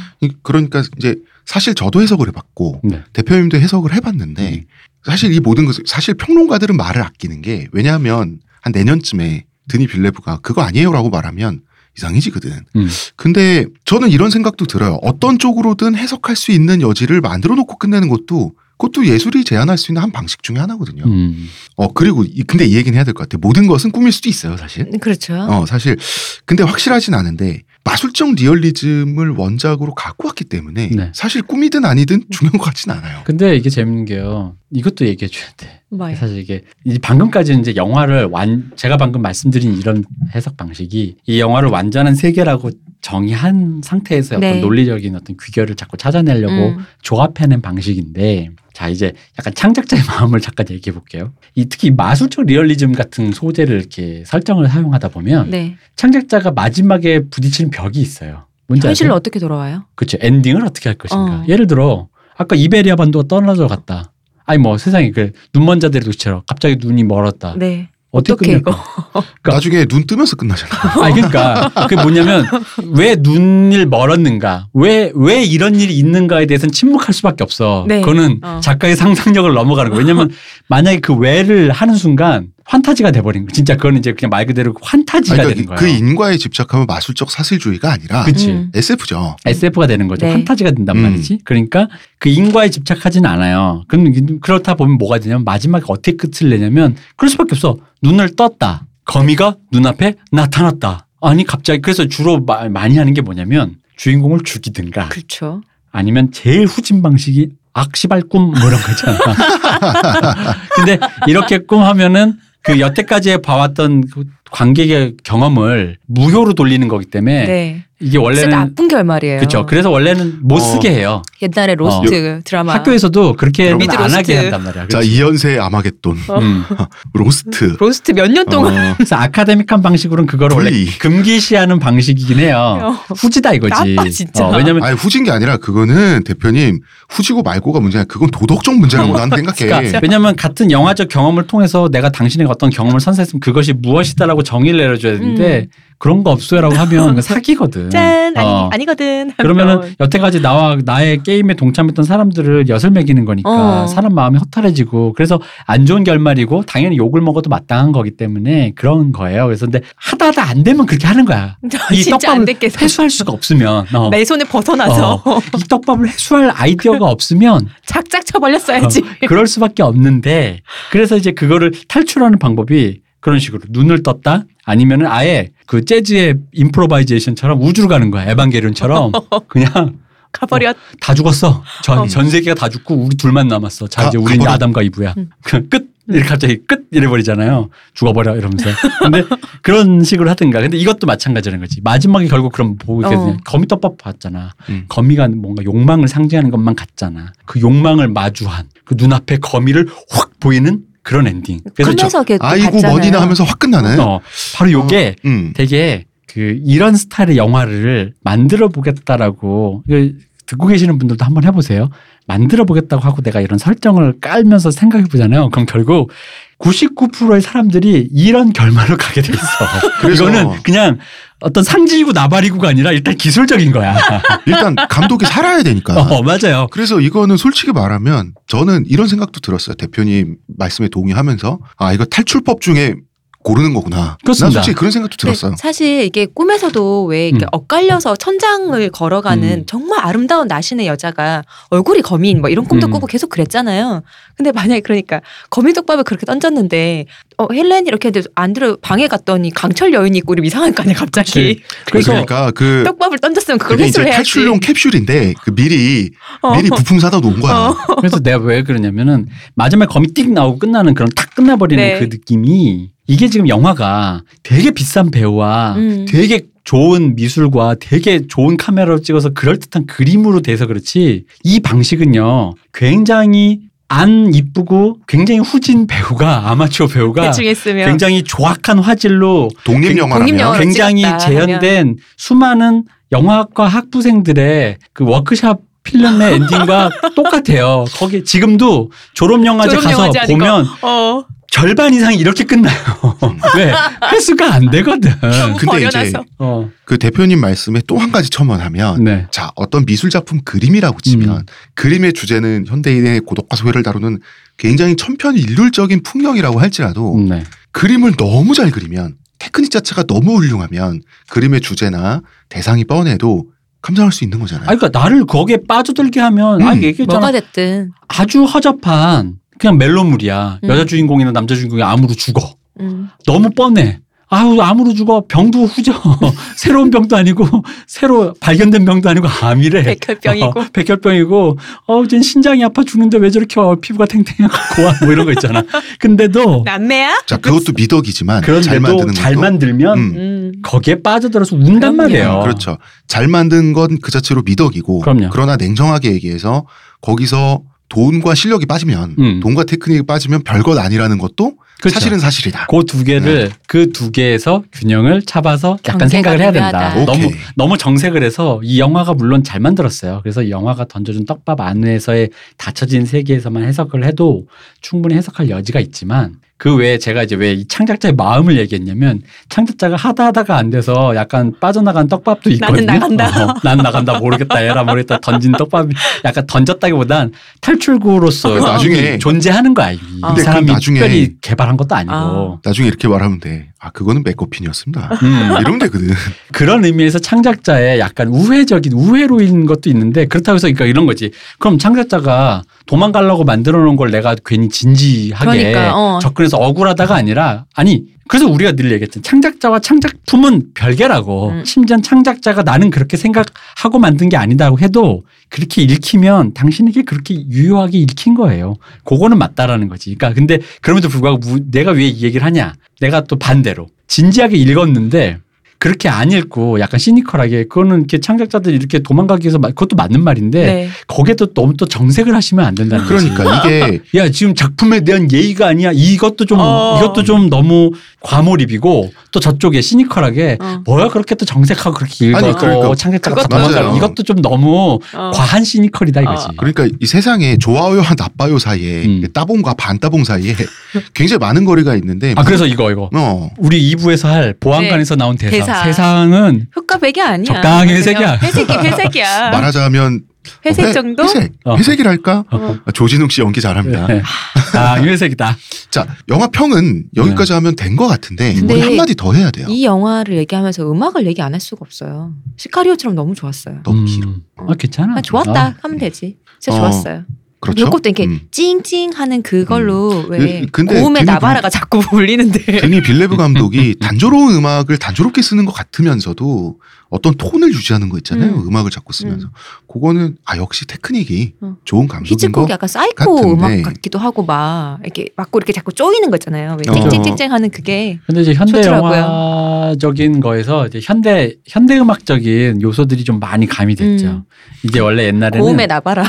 그러니까 이제 사실 저도 해석을 해봤고 네. 대표님도 해석을 해봤는데 음. 사실 이 모든 것을 사실 평론가들은 말을 아끼는 게 왜냐하면 한 내년쯤에 드니 빌뇌브가 그거 아니에요라고 말하면 이상해지거든. 음. 근데 저는 이런 생각도 들어요. 어떤 쪽으로든 해석할 수 있는 여지를 만들어 놓고 끝내는 것도 그것도 예술이 제안할 수 있는 한 방식 중에 하나거든요. 음. 어, 그리고, 이, 근데 이 얘기는 해야 될 것 같아요. 모든 것은 꿈일 수도 있어요, 사실. 그렇죠. 어, 사실. 근데 확실하진 않은데, 마술적 리얼리즘을 원작으로 갖고 왔기 때문에 네. 사실 꿈이든 아니든 중요한 것 같진 않아요. 근데 이게 재밌는 게요. 이것도 얘기해 줘야 돼. 뭐요? 사실 이게 방금까지는 이제 영화를 완 제가 방금 말씀드린 이런 해석 방식이 이 영화를 완전한 세계라고 정의한 상태에서 어떤 네. 논리적인 어떤 귀결을 자꾸 찾아내려고 음. 조합해낸 방식인데 자 이제 약간 창작자의 마음을 잠깐 얘기해 볼게요. 이 특히 마술적 리얼리즘 같은 소재를 이렇게 설정을 사용하다 보면 네. 창작자가 마지막에 부딪히는 벽이 있어요. 현실을 어떻게 돌아와요? 그렇죠. 엔딩을 어떻게 할 것인가. 어. 예를 들어 아까 이베리아 반도가 떠나져 갔다. 아니 뭐 세상에 그 눈먼 자들의 도시처럼 갑자기 눈이 멀었다. 네. 어떻게 이거? 그러니까 나중에 눈 뜨면서 끝나잖아. 아, 그러니까 그게 뭐냐면 왜 눈을 멀었는가, 왜 왜 이런 일이 있는가에 대해서는 침묵할 수밖에 없어. 네. 그거는 어. 작가의 상상력을 넘어가는 거. 왜냐면 만약에 그 왜를 하는 순간 환타지가 돼버린 거. 진짜 그건 이제 그냥 말 그대로 환타지가 아니, 그러니까 되는 거예요. 그 인과에 집착하면 마술적 사실주의가 아니라 음. 에스에프죠. 에스에프가 되는 거죠. 네. 환타지가 된단 음. 말이지. 그러니까 그 인과에 집착하진 않아요. 그럼 그렇다 보면 뭐가 되냐면 마지막에 어떻게 끝을 내냐면 그럴 수밖에 없어. 눈을 떴다. 거미가 눈앞에 나타났다. 아니 갑자기 그래서 주로 마, 많이 하는 게 뭐냐면 주인공을 죽이든가. 그렇죠. 아니면 제일 후진 방식이 악시발 꿈 뭐 이런 거잖아. 근데 이렇게 꿈 하면은 그 여태까지 봐왔던 관객의 경험을 무효로 돌리는 거기 때문에 네. 이게 원래는 나쁜 결말이에요. 그렇죠. 그래서 원래는 못 어. 쓰게 해요. 옛날에 로스트 어. 드라마 학교에서도 그렇게 안 로스트. 하게 한단 말이야. 자, 이연세의 아마겟돈, 어. 음. 로스트, 로스트 몇 년 동안. 어. 그래서 아카데믹한 방식으로는 그걸 원래 금기시하는 방식이긴 해요. 어. 후지다 이거지. 나빠, 진짜. 어, 왜냐면 아니, 후진 게 아니라 그거는 대표님 후지고 말고가 문제야. 그건 도덕적 문제라고 난 생각해. 그러니까, 왜냐면 같은 영화적 경험을 통해서 내가 당신의 어떤 경험을 선사했으면 그것이 무엇이다라고 정의를 내려줘야 되는데. 음. 그런 거 없어요라고 하면 사기거든. 짠! 아니, 어. 아니거든. 그러면은 여태까지 나와, 나의 게임에 동참했던 사람들을 엿을 매기는 거니까 어. 사람 마음이 허탈해지고 그래서 안 좋은 결말이고 당연히 욕을 먹어도 마땅한 거기 때문에 그런 거예요. 그래서 근데 하다 하다 안 되면 그렇게 하는 거야. 이 떡밥을 회수할 수가 없으면. 어. 내 손에 벗어나서. 어. 이 떡밥을 회수할 아이디어가 없으면. 작작 쳐버렸어야지. 어. 그럴 수밖에 없는데 그래서 이제 그거를 탈출하는 방법이 그런 식으로 눈을 떴다 아니면은 아예 그 재즈의 임프로바이제이션처럼 우주로 가는 거야. 에반게리온처럼 그냥 가버렸. 어, 다 죽었어. 전, 어. 전 세계가 다 죽고 우리 둘만 남았어. 자 이제 우리 이제 아담과 이브야. 음. 그냥 끝. 이렇게 갑자기 끝 이래버리잖아요. 죽어버려 이러면서. 근데 그런 식으로 하든가. 근데 이것도 마찬가지라는 거지. 마지막에 결국 그럼 보게 되면 어. 거미떡밥 봤잖아. 음. 거미가 뭔가 욕망을 상징하는 것만 같잖아. 그 욕망을 마주한 그 눈앞에 거미를 확 보이는 그런 엔딩. 그래서 아이고 머니나 하면서 확 끝나네. 어, 바로 요게 어, 음. 되게 그 이런 스타일의 영화를 만들어 보겠다라고 듣고 계시는 분들도 한번 해보세요. 만들어 보겠다고 하고 내가 이런 설정을 깔면서 생각해 보잖아요. 그럼 결국 구십구 퍼센트의 사람들이 이런 결말로 가게 돼 있어. 이거는 그냥 어떤 상징이고 나발이고가 아니라 일단 기술적인 거야. 일단 감독이 살아야 되니까. 어, 맞아요. 그래서 이거는 솔직히 말하면 저는 이런 생각도 들었어요. 대표님 말씀에 동의하면서 아 이거 탈출법 중에 고르는 거구나. 그렇습니다. 난 솔직히 그런 생각도 들었어요. 네, 사실 이게 꿈에서도 왜 이렇게 음. 엇갈려서 천장을 걸어가는 음. 정말 아름다운 나신의 여자가 얼굴이 거미인 뭐 이런 꿈도 음. 꾸고 계속 그랬잖아요. 근데 만약에 그러니까 거미떡밥을 그렇게 던졌는데 어, 헬렌이 이렇게 했는데 안 들어 방에 갔더니 강철 여인이 있고 이러면 이상할 거 아니야 갑자기. 그래서 그러니까 그 떡밥을 던졌으면 그걸 회수를 해야지. 탈출용 캡슐인데 그 미리 어. 미리 부품 사다 놓은 거야. 어. 그래서 내가 왜 그러냐면은 마지막에 거미 띡 나오고 끝나는 그런 탁 끝나버리는 네. 그 느낌이 이게 지금 영화가 되게 비싼 배우와 음. 되게 좋은 미술과 되게 좋은 카메라로 찍어서 그럴듯한 그림으로 돼서 그렇지 이 방식은요 굉장히 안 이쁘고 굉장히 후진 배우가 아마추어 배우가 굉장히 조악한 화질로 독립영화라면 굉장히 재현된 수많은 영화학과 학부생들의 그 워크샵 필름의 엔딩과 똑같아요. 거기 지금도 졸업영화제 가서 보면 어. 절반 이상이 이렇게 끝나요. 왜? 회수가 안 되거든. 근데 버려놔서. 이제 어. 그 대표님 말씀에 또 한 가지 첨언하면 네. 자 어떤 미술작품 그림이라고 치면 음. 그림의 주제는 현대인의 고독과 소외를 다루는 굉장히 천편일률적인 풍경이라고 할지라도 음, 네. 그림을 너무 잘 그리면 테크닉 자체가 너무 훌륭하면 그림의 주제나 대상이 뻔해도 감상할 수 있는 거잖아요. 아니, 그러니까 나를 거기에 빠져들게 하면 음. 아니, 얘기했잖아. 뭐가 됐든. 아주 허접한 그냥 멜로물이야. 음. 여자 주인공이나 남자 주인공이 암으로 죽어. 음. 너무 뻔해. 아우 암으로 죽어. 병도 후져. 새로운 병도 아니고 새로 발견된 병도 아니고 암이래. 백혈병이고. 어, 백혈병이고. 어우 쟨 신장이 아파 죽는데 왜 저렇게 어, 피부가 탱탱하고 고와 뭐 이런 거 있잖아. 근데도. 남매야? 자 그것도 미덕이지만 잘 만드는 것도. 잘 만들면 음. 음. 거기에 빠져들어서 운단 그럼요. 말이에요. 그렇죠. 잘 만든 건 그 자체로 미덕이고. 그럼요. 그러나 냉정하게 얘기해서 거기서 돈과 실력이 빠지면 음. 돈과 테크닉이 빠지면 별것 아니라는 것도 그렇죠. 사실은 사실이다. 그 두 개를 네. 그 두 개에서 균형을 잡아서 약간 생각을 해야 된다. 너무 너무 정색을 해서 이 영화가 물론 잘 만들었어요. 그래서 이 영화가 던져준 떡밥 안에서의 닫혀진 세계에서만 해석을 해도 충분히 해석할 여지가 있지만 그 외에 제가 이제 왜 이 창작자의 마음을 얘기했냐면 창작자가 하다 하다가 안 돼서 약간 빠져나간 떡밥도 있거든요. 나는 나간다. 어, 난 나간다. 모르겠다. 얘라 모르겠다. 던진 떡밥이 약간 던졌다기보단 탈출구로서 나중에 존재하는 거야. 이 근데 사람이 나중에 특별히 개발한 것도 아니고. 아. 나중에 이렇게 말하면 돼. 아 그거는 백오핀이었습니다. 음. 이러면 되거든. 그런 의미에서 창작자의 약간 우회적인 우회로인 것도 있는데 그렇다고 해서 그러니까 이런 거지. 그럼 창작자가 도망가려고 만들어놓은 걸 내가 괜히 진지하게 그러니까, 어. 접근해서 억울하다가 아니라 아니 그래서 우리가 늘 얘기했잖아. 창작자와 창작품은 별개라고. 음. 심지어 창작자가 나는 그렇게 생각하고 만든 게 아니다고 해도 그렇게 읽히면 당신에게 그렇게 유효하게 읽힌 거예요. 그거는 맞다라는 거지. 그러니까 근데 그럼에도 불구하고 내가 왜 이 얘기를 하냐. 내가 또 반대로 진지하게 읽었는데 그렇게 안 읽고 약간 시니컬하게 그거는 이렇게 창작자들이 이렇게 도망가기 위해서 그것도 맞는 말인데 네. 거기에 또 너무 또 정색을 하시면 안 된다는 거지. 그러니까 이게 야 지금 작품에 대한 예의가 아니야. 이것도 좀 어. 이것도 좀 너무 과몰입이고 또 저쪽에 시니컬하게 어. 뭐야 그렇게 또 정색하고 그렇게 읽고 아니, 그러니까 창작자가 도망가고 이것도 좀 너무 어. 과한 시니컬이다 이거지. 어. 그러니까 이 세상에 좋아요와 나빠요 사이에 음. 따봉과 반따봉 사이에 굉장히 많은 거리가 있는데 아 그래서 이거 이거 어. 우리 이 부에서 할 보안관에서 네. 나온 대사. 세상은 흑과백이 아니야. 적당히 회색이야. 회색이 회색이야. 말하자면 회색 회, 정도? 회색. 어. 회색이랄까? 어. 조진웅 씨 연기 잘합니다. 네. 아, 회색이다. 자, 영화 평은 여기까지 네. 하면 된 것 같은데 우리 한마디 더 해야 돼요. 이 영화를 얘기하면서 음악을 얘기 안 할 수가 없어요. 시카리오처럼 너무 좋았어요. 너무 길어. 음. 아, 괜찮아. 아, 좋았다 아. 하면 되지. 진짜 어. 좋았어요. 그렇죠. 이것도 이렇게 음. 찡찡 하는 그걸로 음. 왜 근데 고음의 나바라가 자꾸 울리는데. 드니 빌뇌브 감독이 단조로운 음악을 단조롭게 쓰는 것 같으면서도 어떤 톤을 유지하는 거 있잖아요. 음. 음악을 자꾸 쓰면서. 음. 그거는 아 역시 테크닉이 어. 좋은 감독인 히치콕이 거 약간 사이코 같은데. 음악 같기도 하고 막 이렇게 막고 이렇게 자꾸 쪼이는 거 있잖아요. 왜 찡찡찡찡 하는 그게. 근데 이제 현대 영화적인 거에서 이제 현대 현대 음악적인 요소들이 좀 많이 가미됐죠. 음. 이제 원래 옛날에는 고음의 나바라.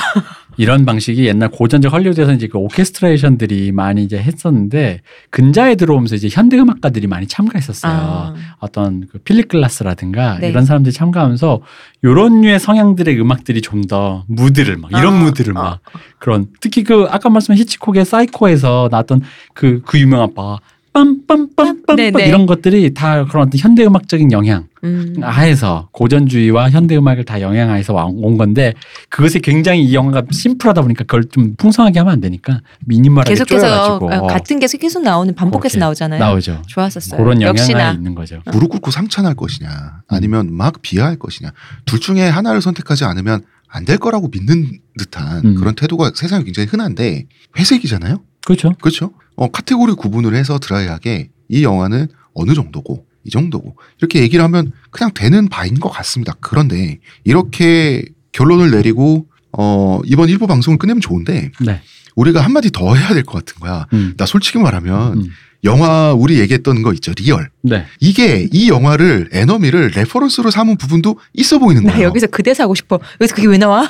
이런 방식이 옛날 고전적 헐리우드에서 이제 그 오케스트레이션들이 많이 이제 했었는데 근자에 들어오면서 이제 현대 음악가들이 많이 참가했었어요. 아. 어떤 그 필립 글라스라든가 네. 이런 사람들이 참가하면서 이런 류의 성향들의 음악들이 좀 더 무드를 막 이런 아. 무드를 막 아. 그런 특히 그 아까 말씀하신 히치콕의 사이코에서 나왔던 그 그 유명한 바 빰빰빰빰 이런 것들이 다 그런 어떤 현대 음악적인 영향 음. 하에서 고전주의와 현대 음악을 다 영향하에서 온 건데 그것이 굉장히 이 영화가 심플하다 보니까 그걸 좀 풍성하게 하면 안 되니까 미니멀하게 쪼여가지고 계속해서 같은 게 계속 나오는 반복해서 나오잖아요. 나오죠. 좋았었어요. 그런 영향이 있는 거죠. 무릎 꿇고 상찬할 것이냐 아니면 막 비하할 것이냐 둘 중에 하나를 선택하지 않으면 안 될 거라고 믿는 듯한 음. 그런 태도가 세상에 굉장히 흔한데 회색이잖아요. 그렇죠. 그렇죠. 어, 카테고리 구분을 해서 드라이하게 이 영화는 어느 정도고 이 정도고 이렇게 얘기를 하면 그냥 되는 바인 것 같습니다. 그런데 이렇게 결론을 내리고 어, 이번 일 부 방송을 끝내면 좋은데 네. 우리가 한마디 더 해야 될 것 같은 거야. 음. 나 솔직히 말하면 음. 영화 우리 얘기했던 거 있죠. 리얼. 네. 이게 이 영화를 에너미를 레퍼런스로 삼은 부분도 있어 보이는 거예요. 나 여기서 그 대사 하고 싶어. 여기서 그게 왜 나와?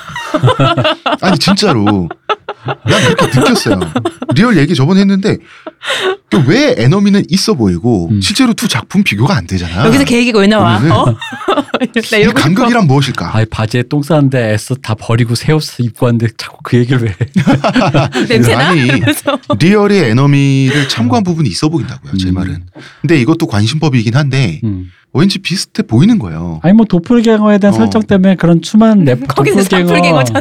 아니 진짜로. 난 그렇게 느꼈어요. 리얼 얘기 저번에 했는데 왜 에너미는 있어 보이고 음. 실제로 두 작품 비교가 안 되잖아. 여기서 걔 얘기가 왜 나와? 어? 이 간극이란 무엇일까? 아니, 바지에 똥 싸는데 애써 다 버리고 새 옷 입고 왔는데 자꾸 그 얘기를 왜 해. 냄새나? 아니 리얼이 에너미를 참고한 부분이 있어 보인다고요. 제 음. 말은. 근데 이것도 관심법이긴 한데 음. 왠지 비슷해 보이는 거예요. 아니 뭐 도플갱어에 대한 어. 설정 때문에 그런 춤한 랩 거기서 도플갱어잖아.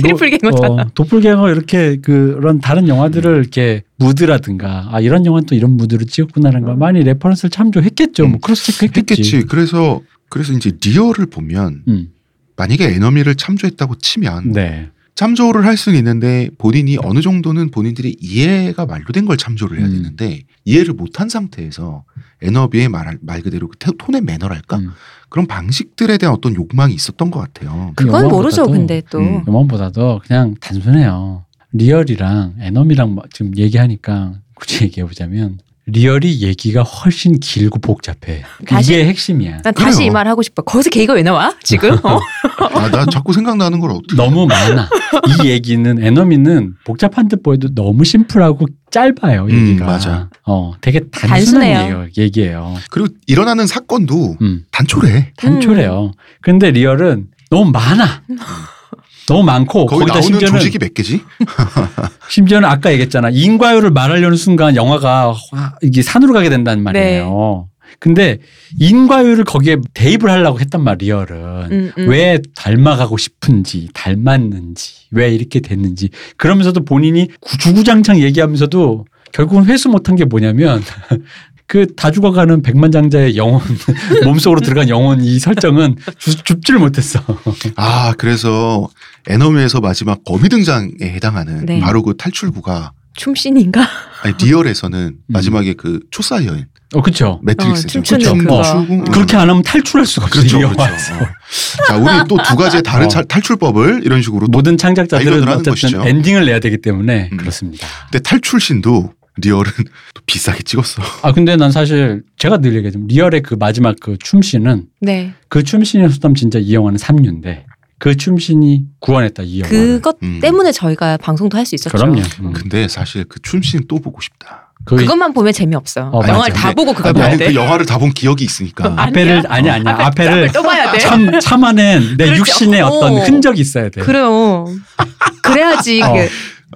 트리플갱어잖아. 어, 도플갱어 이렇게 그런 다른 영화들을 음. 이렇게 무드라든가 아 이런 영화는 또 이런 무드로 찍었구나라는 걸 많이 레퍼런스를 참조했겠죠. 음. 뭐 크로스체크 했겠지. 했겠지. 그래서 그래서 이제 리얼을 보면 음. 만약에 에너미를 참조했다고 치면 네. 참조를 할 수는 있는데 본인이 어느 정도는 본인들이 이해가 만료된 걸 참조를 해야 되는데 음. 이해를 못한 상태에서 에너비의 말, 말 그대로 그 톤의 매너랄까? 음. 그런 방식들에 대한 어떤 욕망이 있었던 것 같아요. 그건 모르죠. 근데 또. 음. 영화보다도 그냥 단순해요. 리얼이랑 에너미랑 지금 얘기하니까 굳이 얘기해보자면 리얼이 얘기가 훨씬 길고 복잡해. 다시, 이게 핵심이야. 난 다시 그래요. 이 말 하고 싶어. 거기서 걔가 왜 나와? 지금? 어? 아, 나 자꾸 생각나는 걸 어떻게 너무 많아. 이 얘기는 에너미는 복잡한 듯 보여도 너무 심플하고 짧아요. 얘기가. 음, 맞아. 어, 되게 단순한 얘기예요. 그리고 일어나는 사건도 음. 단초래. 단초래요. 근데 리얼은 너무 많아. 너무 많고 거기 거기다 나오는 조직이 몇 개지? 심지어는 아까 얘기했잖아. 인과율을 말하려는 순간 영화가 이게 산으로 가게 된다는 말이에요. 네. 근데 인과율을 거기에 대입을 하려고 했단 말 리얼은. 음, 음. 왜 닮아가고 싶은지 닮았는지 왜 이렇게 됐는지 그러면서도 본인이 주구장창 얘기하면서도 결국은 회수 못한 게 뭐냐면 그 다 죽어가는 백만장자의 영혼 몸속으로 들어간 영혼 이 설정은 주, 줍지를 못했어. 아 그래서 에너미에서 마지막 거미 등장에 해당하는 네. 바로 그 탈출구가 춤씬인가? 아니 리얼에서는 음. 마지막에 그 초사 여인. 어 그렇죠. 매트릭스에서 춤추는 거. 그렇게 안 하면 탈출할 수가 없어요. 그렇죠. 그렇죠. 자 우리 또 두 가지의 다른 어. 탈출법을 이런 식으로 모든 창작자들은 어쨌든 엔딩을 내야 되기 때문에 음. 그렇습니다. 근데 탈출신도 리얼은 또 비싸게 찍었어. 아 근데 난 사실 제가 늘 얘기하지만 리얼의 그 마지막 그 춤씬은 네. 그 춤씬이었으면 진짜 이 영화는 삼류인데 그 춤씬이 구원했다 이 영화. 그것 음. 때문에 저희가 방송도 할 수 있었죠. 그럼요. 음. 근데 사실 그 춤씬 또 보고 싶다. 그 그것만 보면 재미없어. 어, 영화를 다 보고 그걸 아니, 봐야 돼. 그 영화를 다 본 기억이 있으니까. 앞에를 아니 아니야. 어, 앞에를 또 봐야 돼. 참 참아낸 내 그렇지. 육신의 어. 어떤 흔적이 있어야 돼. 그래요. 그래야지. 어.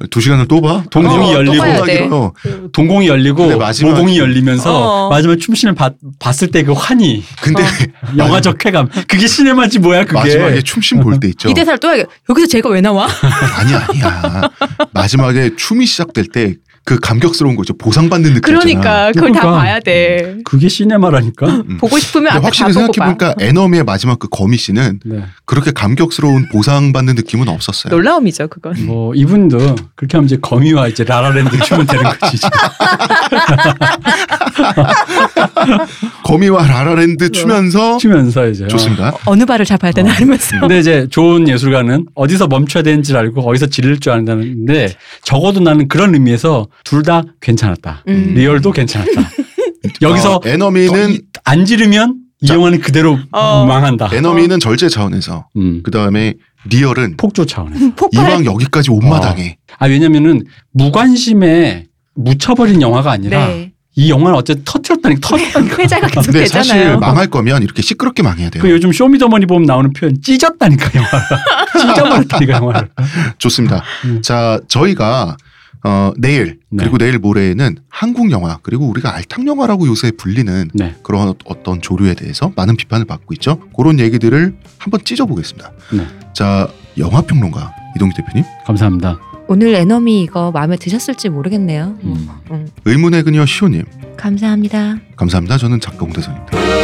두 시간을 또 봐? 동공이 어, 열리고 동공이 열리고 마지막, 모공이 열리면서 어. 마지막 춤씬을 바, 봤을 때 그 환희 근데 어. 영화적 쾌감 그게 시네마지 뭐야 그게 마지막에 춤씬 볼 때 있죠 이 대사를 또 해야 여기서 제가 왜 나와? 아니야 아니야 마지막에 춤이 시작될 때 그 감격스러운 거죠. 보상받는 느낌이잖아. 그러니까 그걸 그러니까. 다 봐야 돼. 그게 시네마라니까. 음. 보고 싶으면 앞에 확실히 다 보고 봐. 생각해보니까 에너미의 마지막 그 거미 씨는 네. 그렇게 감격스러운 보상받는 느낌은 없었어요. 놀라움이죠 그건. 음. 뭐 이분도 그렇게 하면 이제 거미와 이제 라라랜드 추면 되는 거지. 거미와 라라랜드 추면서 추면서 이제 좋습니다. 어느 발을 잡아야 되나 하면서. 어. 근데 이제 좋은 예술가는 어디서 멈춰야 되는지 알고 어디서 지를 줄 안다는데 적어도 나는 그런 의미에서 둘 다 괜찮았다. 음. 리얼도 괜찮았다. 여기서 어, 에너미는 안 지르면 이 자, 영화는 그대로 어. 망한다. 에너미는 어. 절제 차원에서 음. 그 다음에 리얼은 폭조 차원에서 이왕 여기까지 온 마당에. 어. 아 왜냐면은 무관심에 묻혀버린 영화가 아니라. 네. 이 영화는 어쨌든 터뜨렸다니까 터뜨렸다니까. 회자가 계속 되잖아요. 사실 망할 거면 이렇게 시끄럽게 망해야 돼요. 그 요즘 쇼미더머니 보면 나오는 표현 찢었다니까 영화를. 찢어버렸다니까 영화를. 좋습니다. 음. 자 저희가 어, 내일 네. 그리고 내일 모레에는 한국 영화 그리고 우리가 알탕 영화라고 요새 불리는 네. 그런 어떤 조류에 대해서 많은 비판을 받고 있죠. 그런 얘기들을 한번 찢어보겠습니다. 네. 자 영화평론가 이동규 대표님. 감사합니다. 오늘 에너미 이거 마음에 드셨을지 모르겠네요. 음. 음. 의문의 그녀 시호님. 감사합니다. 감사합니다. 저는 작가 홍대선입니다.